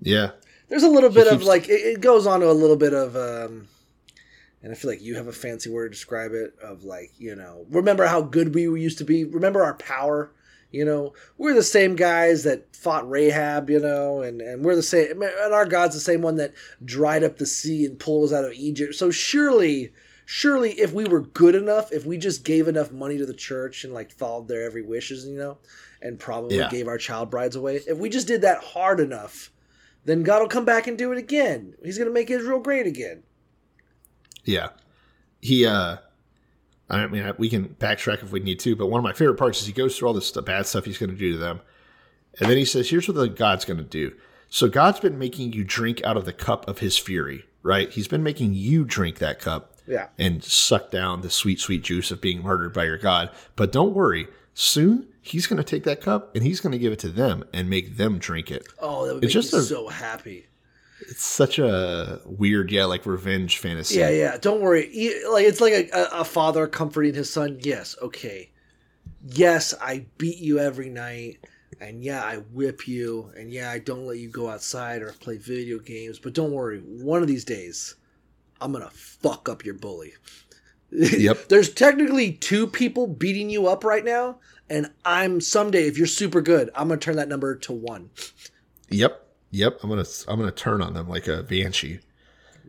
yeah. There's a little bit of like it, it goes on to a little bit of um. And I feel like you have a fancy word to describe it of like, you know, remember how good we used to be. Remember our power, you know, we're the same guys that fought Rahab, you know, and, and we're the same. And our God's the same one that dried up the sea and pulled us out of Egypt. So surely, surely if we were good enough, if we just gave enough money to the church and like followed their every wishes, you know, and probably yeah. gave our child brides away. If we just did that hard enough, then God will come back and do it again. He's going to make Israel great again. Yeah. He, uh, I mean, we can backtrack if we need to, but one of my favorite parts is he goes through all this the bad stuff he's going to do to them. And then he says, here's what the God's going to do. So God's been making you drink out of the cup of his fury, right? He's been making you drink that cup yeah. and suck down the sweet, sweet juice of being murdered by your God. But don't worry, soon he's going to take that cup and he's going to give it to them and make them drink it. Oh, that would it's make just me a, so happy. It's such a weird, yeah, like revenge fantasy. Yeah, yeah. Don't worry. Like it's like a, a father comforting his son. Yes, okay. Yes, I beat you every night, and yeah, I whip you, and yeah, I don't let you go outside or play video games. But don't worry. One of these days, I'm gonna fuck up your bully. Yep. There's technically two people beating you up right now, and I'm someday, if you're super good, I'm gonna turn that number to one. Yep. Yep, I'm gonna I'm gonna turn on them like a banshee.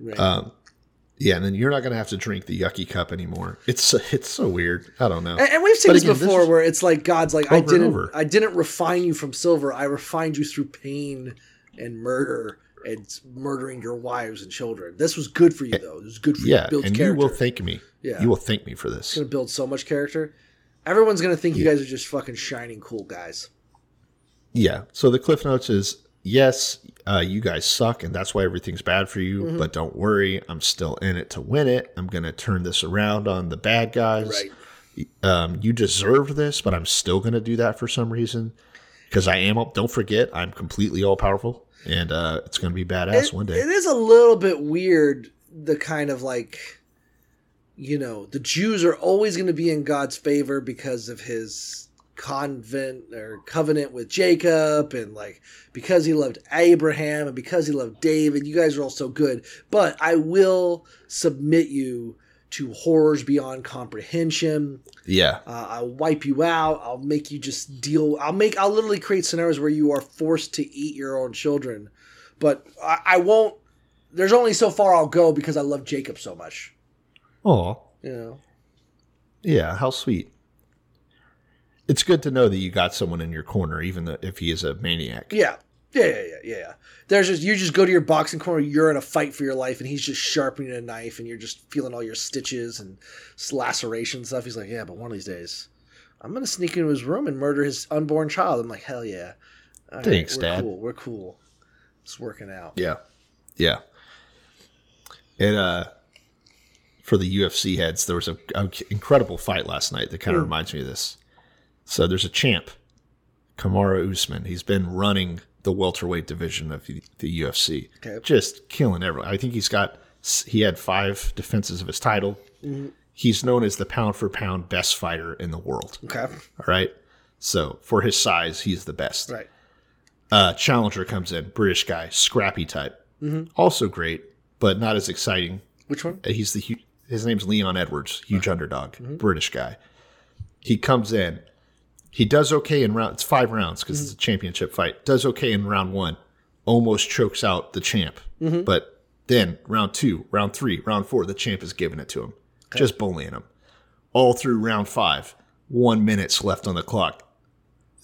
Right. Um, yeah, and then you're not gonna have to drink the yucky cup anymore. It's it's so weird. I don't know. And, and we've seen but this again, before, this where it's like God's like I didn't I didn't refine you from silver. I refined you through pain and murder and murdering your wives and children. This was good for you, though. This was good for yeah, you. Yeah, and character. You will thank me. Yeah. You will thank me for this. It's going to build so much character. Everyone's going to think yeah. you guys are just fucking shining cool guys. Yeah. So the Cliff Notes is, yes, uh, you guys suck, and that's why everything's bad for you, mm-hmm. but don't worry. I'm still in it to win it. I'm going to turn this around on the bad guys. Right. Um, you deserve this, but I'm still going to do that for some reason because I am. Don't forget, I'm completely all powerful, and uh, it's going to be badass it, one day. It is a little bit weird. The kind of like, you know, the Jews are always going to be in God's favor because of his convent or covenant with Jacob, and like because he loved Abraham and because he loved David. You guys are all so good, but I will submit you to horrors beyond comprehension. Yeah. Uh, I'll wipe you out. I'll make you just deal. I'll make, I'll literally create scenarios where you are forced to eat your own children, but I, I won't, there's only so far I'll go because I love Jacob so much. Oh, you know? Yeah. How sweet. It's good to know that you got someone in your corner, even though, if he is a maniac. Yeah. Yeah, yeah, yeah, yeah. There's just, you just go to your boxing corner, you're in a fight for your life, and he's just sharpening a knife, and you're just feeling all your stitches and laceration and stuff. He's like, yeah, but one of these days, I'm going to sneak into his room and murder his unborn child. I'm like, hell yeah. All Thanks, right, we're Dad. Cool. We're cool. It's working out. Yeah, yeah. And uh, for the U F C heads, there was an incredible fight last night that kind of mm. reminds me of this. So there's a champ, Kamaru Usman. He's been running the welterweight division of the, the U F C. Okay. Just killing everyone. I think he's got, he had five defenses of his title. Mm-hmm. He's known as the pound for pound best fighter in the world. Okay. All right. So for his size, he's the best. Right. Uh, challenger comes in, British guy, scrappy type. Mm-hmm. Also great, but not as exciting. Which one? He's the, his name's Leon Edwards, huge uh-huh. underdog, mm-hmm. British guy. He comes in. He does okay in round, it's five rounds because mm-hmm. it's a championship fight. Does okay in round one, almost chokes out the champ. Mm-hmm. But then round two, round three, round four, the champ is giving it to him. Okay. Just bullying him. All through round five, one minute's left on the clock.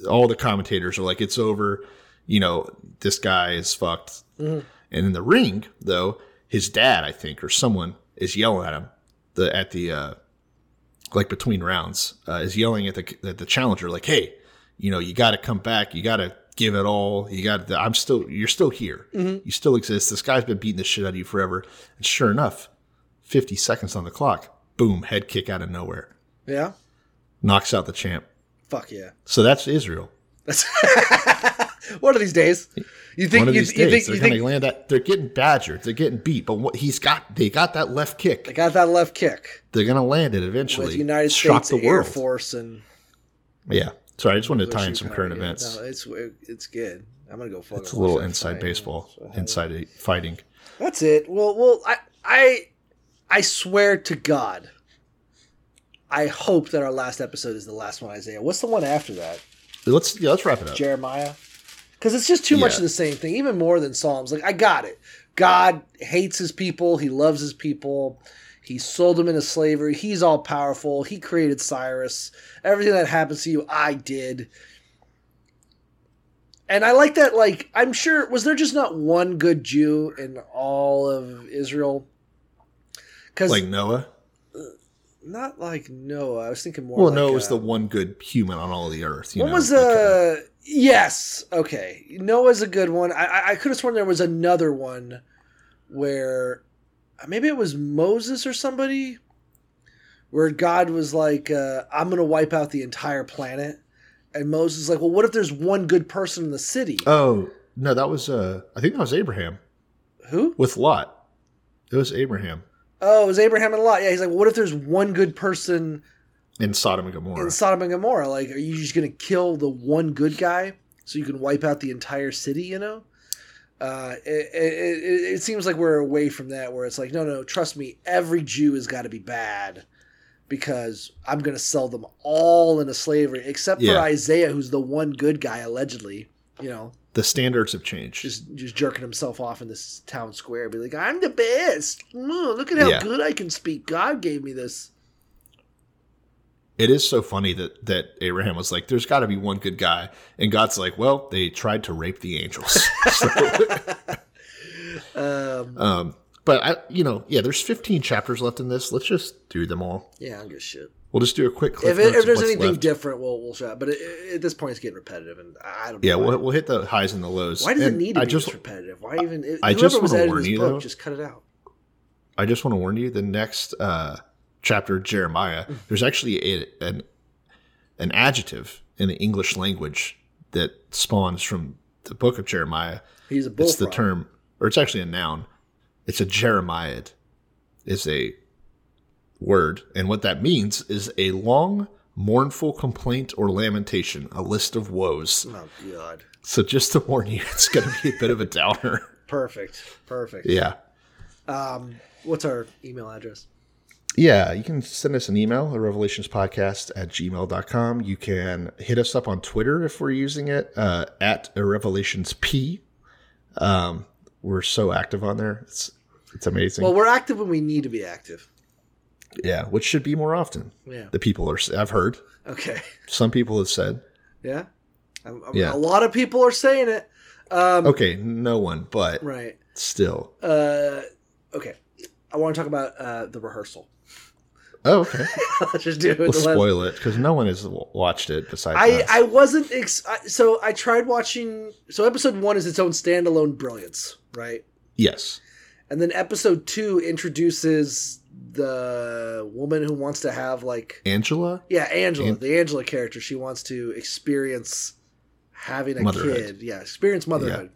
All the commentators are like, it's over. You know, this guy is fucked. Mm-hmm. And in the ring, though, his dad, I think, or someone is yelling at him the, at the, uh, like between rounds, uh, is yelling at the at the challenger, like, hey, you know, you got to come back. You got to give it all. You got to, I'm still, you're still here. Mm-hmm. You still exist. This guy's been beating the shit out of you forever. And sure enough, fifty seconds on the clock, boom, head kick out of nowhere. Yeah. Knocks out the champ. Fuck yeah. So that's Israel. That's one of these days. You think, one of these you, days, you think, they're going to land that, they're getting badgered, they're getting beat, but what he's got, they got that left kick. They got that left kick. They're going to land it eventually. With the United Shock States the Air world. Force and yeah. Sorry, I just wanted to tie in some current of, yeah, events. No, it's it's good. I'm going to go. It's a little inside fighting. Baseball, so, inside it. Fighting. That's it. Well, well, I, I, I swear to God, I hope that our last episode is the last one, Isaiah. What's the one after that? Let's yeah, let's wrap it up. Jeremiah. Because it's just too yeah. much of the same thing, even more than Psalms. Like, I got it. God hates his people. He loves his people. He sold them into slavery. He's all powerful. He created Cyrus. Everything that happens to you, I did. And I like that, like, I'm sure, was there just not one good Jew in all of Israel? 'Cause like Noah? Not like Noah. I was thinking more. Well, like Noah was uh, the one good human on all the earth. You what know? was like a, a yes? Okay, Noah's a good one. I I could have sworn there was another one where maybe it was Moses or somebody, where God was like, uh, "I'm going to wipe out the entire planet," and Moses is like, "Well, what if there's one good person in the city?" Oh no, that was uh, I think that was Abraham. Who? With Lot. It was Abraham. Oh, it was Abraham and Lot. Yeah, he's like, well, what if there's one good person in Sodom and Gomorrah? In Sodom and Gomorrah, like, are you just going to kill the one good guy so you can wipe out the entire city? You know, uh, it, it, it seems like we're away from that, where it's like, no, no, trust me, every Jew has got to be bad because I'm going to sell them all into slavery, except yeah. for Isaiah, who's the one good guy allegedly. You know, the standards have changed. Just, just jerking himself off in this town square, be like, "I'm the best. Mm, look at how yeah. good I can speak. God gave me this." It is so funny that that Abraham was like, "There's got to be one good guy," and God's like, "Well, they tried to rape the angels." So. Um, um, but, I, you know, yeah, there's fifteen chapters left in this. Let's just do them all. Yeah, I don't give a shit. We'll just do a quick clip. If, it, if there's anything left. different, we'll we'll shot. But it, it, at this point, it's getting repetitive, and I don't. know Yeah, why. we'll we'll hit the highs and the lows. Why does and it need to I be just, this repetitive? Why even? If, I just want to warn you, book, though, just cut it out. I just want to warn you. The next uh, chapter, Jeremiah, there's actually a, an an adjective in the English language that spawns from the book of Jeremiah. He's a bullfrog. It's the term, or it's actually a noun. It's a Jeremiad. It's a word, and what that means is a long, mournful complaint or lamentation, a list of woes. Oh, God. So just to warn you, it's going to be a bit of a downer. Perfect. Perfect. Yeah. Um, what's our email address? Yeah, you can send us an email, irrevelationspodcast at gmail dot com. You can hit us up on Twitter if we're using it, uh, at irrevelationsp. Um, we're so active on there. It's it's amazing. Well, we're active when we need to be active. Yeah, which should be more often. Yeah, the people are. I've heard. Okay. Some people have said. Yeah. I'm, I'm, yeah. A lot of people are saying it. Um, okay, no one, but right. Still. Uh, okay, I want to talk about uh, the rehearsal. Oh, okay. Let's just do it. We'll spoil it because no one has watched it besides I. Us. I wasn't. Ex- so I tried watching. So episode one is its own standalone brilliance, right? Yes. And then episode two introduces the woman who wants to have like Angela. Yeah, Angela, An- the Angela character. She wants to experience having a kid. Yeah, experience motherhood.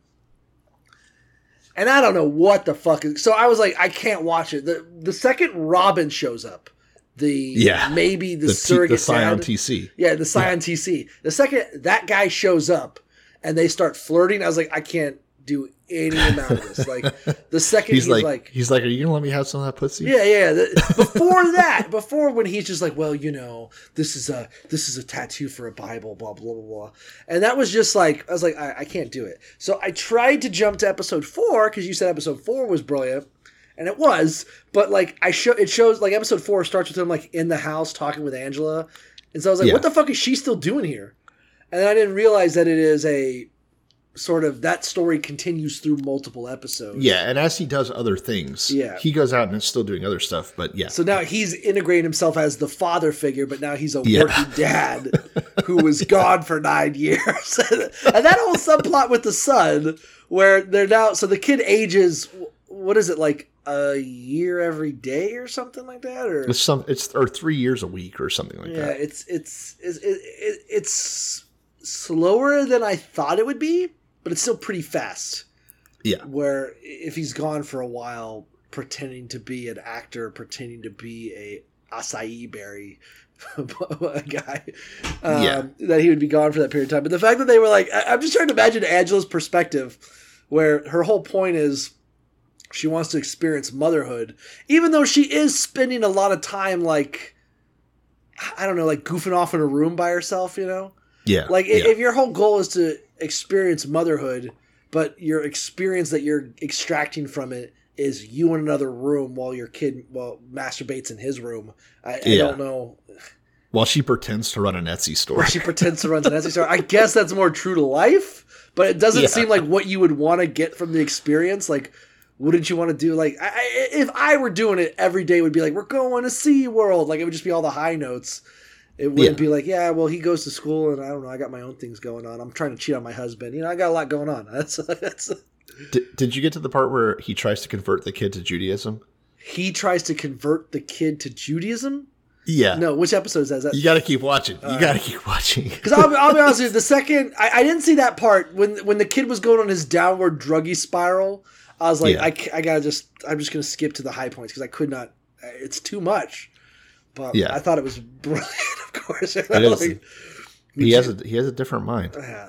Yeah. And I don't know what the fuck. Is, so I was like, I can't watch it. The the second Robin shows up, the yeah, maybe the, the surrogate t- the Scion T C. Yeah, the Scion yeah. T C. The second that guy shows up, and they start flirting. I was like, I can't do any amount of this. Like the second he's, he's like, like he's like, are you gonna let me have some of that pussy? Yeah, yeah. The, before that, before when he's just like, well, you know, this is a this is a tattoo for a Bible, blah blah blah blah. And that was just like I was like, I, I can't do it. So I tried to jump to episode four because you said episode four was brilliant, and it was. But like I show it shows like episode four starts with him like in the house talking with Angela, and so I was like, yeah. what the fuck is she still doing here? And then I didn't realize that it is a sort of that story continues through multiple episodes. Yeah, and as he does other things, yeah. he goes out and is still doing other stuff, but yeah. So now he's integrating himself as the father figure, but now he's a yeah. working dad who was yeah. gone for nine years. And that whole subplot with the son where they're now, so the kid ages, what is it, like a year every day or something like that? Or it's some, it's or three years a week or something like yeah, that. Yeah, it's, it's, it's, it, it's slower than I thought it would be. But it's still pretty fast. Yeah. Where if he's gone for a while, pretending to be an actor, pretending to be a acai berry guy, um, yeah. that he would be gone for that period of time. But the fact that they were like, I- I'm just trying to imagine Angela's perspective, where her whole point is she wants to experience motherhood, even though she is spending a lot of time like, I don't know, like goofing off in a room by herself, you know? Yeah. Like yeah. if your whole goal is to experience motherhood, but your experience that you're extracting from it is you in another room while your kid well masturbates in his room. I, yeah. I don't know. While she pretends to run an Etsy store. While she pretends to run an Etsy store. I guess that's more true to life, but it doesn't yeah. seem like what you would want to get from the experience. Like, wouldn't you want to do like I, I, if I were doing it every day? It would be like we're going to SeaWorld. Like it would just be all the high notes. It wouldn't yeah. be like, yeah, well, he goes to school, and I don't know, I got my own things going on. I'm trying to cheat on my husband. You know, I got a lot going on. That's that's. Did, did you get to the part where he tries to convert the kid to Judaism? He tries to convert the kid to Judaism? Yeah. No, which episode is that? Is that... You got to keep watching. All you right. got to keep watching. Because I'll, I'll be honest with you, the second, I, I didn't see that part. When when the kid was going on his downward druggy spiral, I was like, yeah. I, I got to just, I'm just going to skip to the high points because I could not, it's too much. But yeah. I thought it was brilliant, of course. It is. Like, he has a he has a different mind. Uh,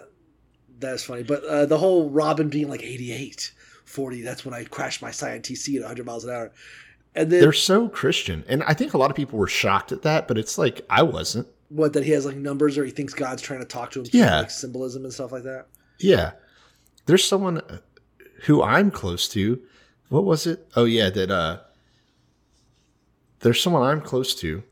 that's funny. But uh, the whole Robin being like eighty-eight, forty, that's when I crashed my Scion T C at one hundred miles an hour. And then, they're so Christian. And I think a lot of people were shocked at that, but it's like, I wasn't. What, that he has like numbers or he thinks God's trying to talk to him? Yeah. Like symbolism and stuff like that? Yeah. There's someone who I'm close to. What was it? Oh, yeah, that... uh There's someone I'm close to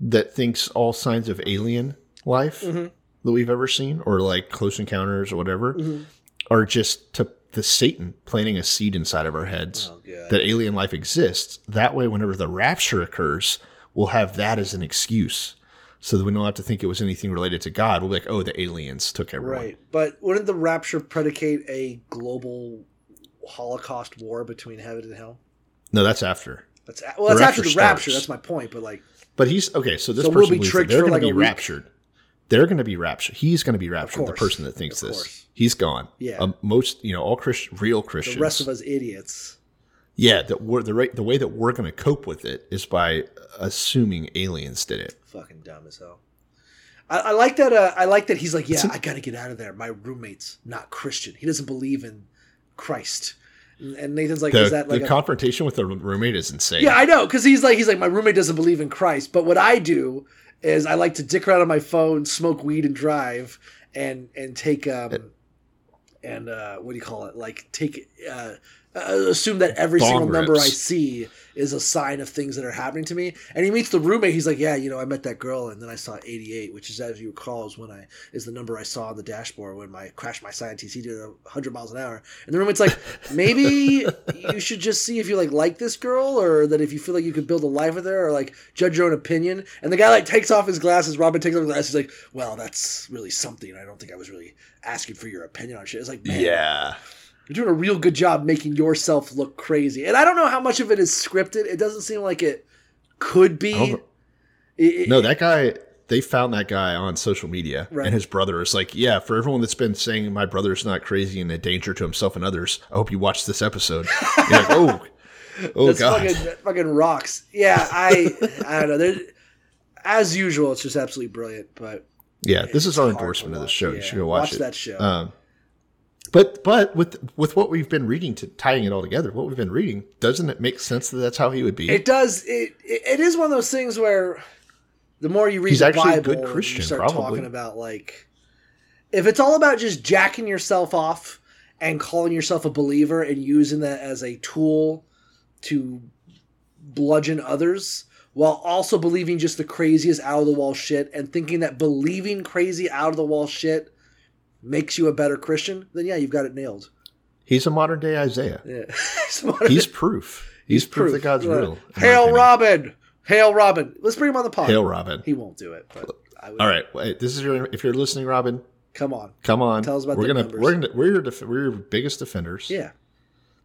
that thinks all signs of alien life mm-hmm. that we've ever seen or like Close Encounters or whatever mm-hmm. are just to the Satan planting a seed inside of our heads oh, that alien life exists. That way, whenever the rapture occurs, we'll have that as an excuse. So that we don't have to think it was anything related to God. We'll be like, oh, the aliens took everyone. Right. But wouldn't the rapture predicate a global Holocaust war between heaven and hell? No, that's after. That's a- well, that's after the rapture. That's my point. But like, but he's okay. So this so person we'll be tricked they're going like to be raptured. Week. They're going to be raptured. He's going to be raptured. The person that thinks this, he's gone. Yeah. Um, most, you know, all Christ, real Christians. The rest of us idiots. Yeah. That we're, the right, the way that we're going to cope with it is by assuming aliens did it. Fucking dumb as hell. I, I like that. Uh, I like that. He's like, yeah, an, I got to get out of there. My roommate's not Christian. He doesn't believe in Christ. And Nathan's like, the, is that like the a, confrontation with the roommate is insane. Yeah, I know. Cause he's like, he's like, my roommate doesn't believe in Christ. But what I do is I like to dick around on my phone, smoke weed and drive and, and take, um, it, and, uh, what do you call it? Like take, uh, Uh, assume that every Bong single rips. number I see is a sign of things that are happening to me. And he meets the roommate. He's like, yeah, you know, I met that girl and then I saw eighty-eight, which is, as you recall, is when I is the number I saw on the dashboard when my crashed my Scion T C did one hundred miles an hour. And the roommate's like, maybe you should just see if you like like this girl, or that if you feel like you could build a life with her, or like judge your own opinion. And the guy like takes off his glasses. Robin takes off his glasses. He's like, well, that's really something. I don't think I was really asking for your opinion on shit. It's like, man. Yeah. You're doing a real good job making yourself look crazy. And I don't know how much of it is scripted. It doesn't seem like it could be. It, no, that guy, they found that guy on social media. Right. And his brother is like, yeah, for everyone that's been saying my brother's not crazy and a danger to himself and others, I hope you watch this episode. You're like, oh, oh that's God. Fucking, that fucking rocks. Yeah, I I don't know. They're, as usual, it's just absolutely brilliant. But yeah, this is our endorsement of the show. Yeah. You should go watch, watch it. Watch that show. Um, But but with with what we've been reading, to tying it all together, what we've been reading, doesn't it make sense that that's how he would be? It does. It it is one of those things where the more you read He's the Bible, a good Christian, you start probably. talking about, like, if it's all about just jacking yourself off and calling yourself a believer and using that as a tool to bludgeon others, while also believing just the craziest out-of-the-wall shit and thinking that believing crazy out-of-the-wall shit makes you a better Christian, then yeah, you've got it nailed. He's a modern day Isaiah. Yeah. he's, modern he's proof. He's, he's proof, proof that God's right. real. Hail Robin! Hail Robin! Let's bring him on the pod. Hail Robin! He won't do it. But I would. All right, wait, this is your. If you're listening, Robin, come on, come on. Tell us about. We're gonna. Numbers. We're gonna. We're your. Def- we're your biggest defenders. Yeah.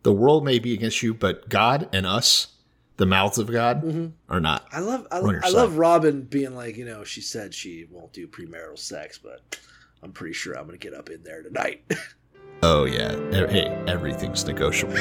The world may be against you, but God and us, the mouths of God, mm-hmm. are not. I love. I, I love Robin being like, you know, she said she won't do premarital sex, but I'm pretty sure I'm going to get up in there tonight. Oh, yeah. Hey, everything's negotiable.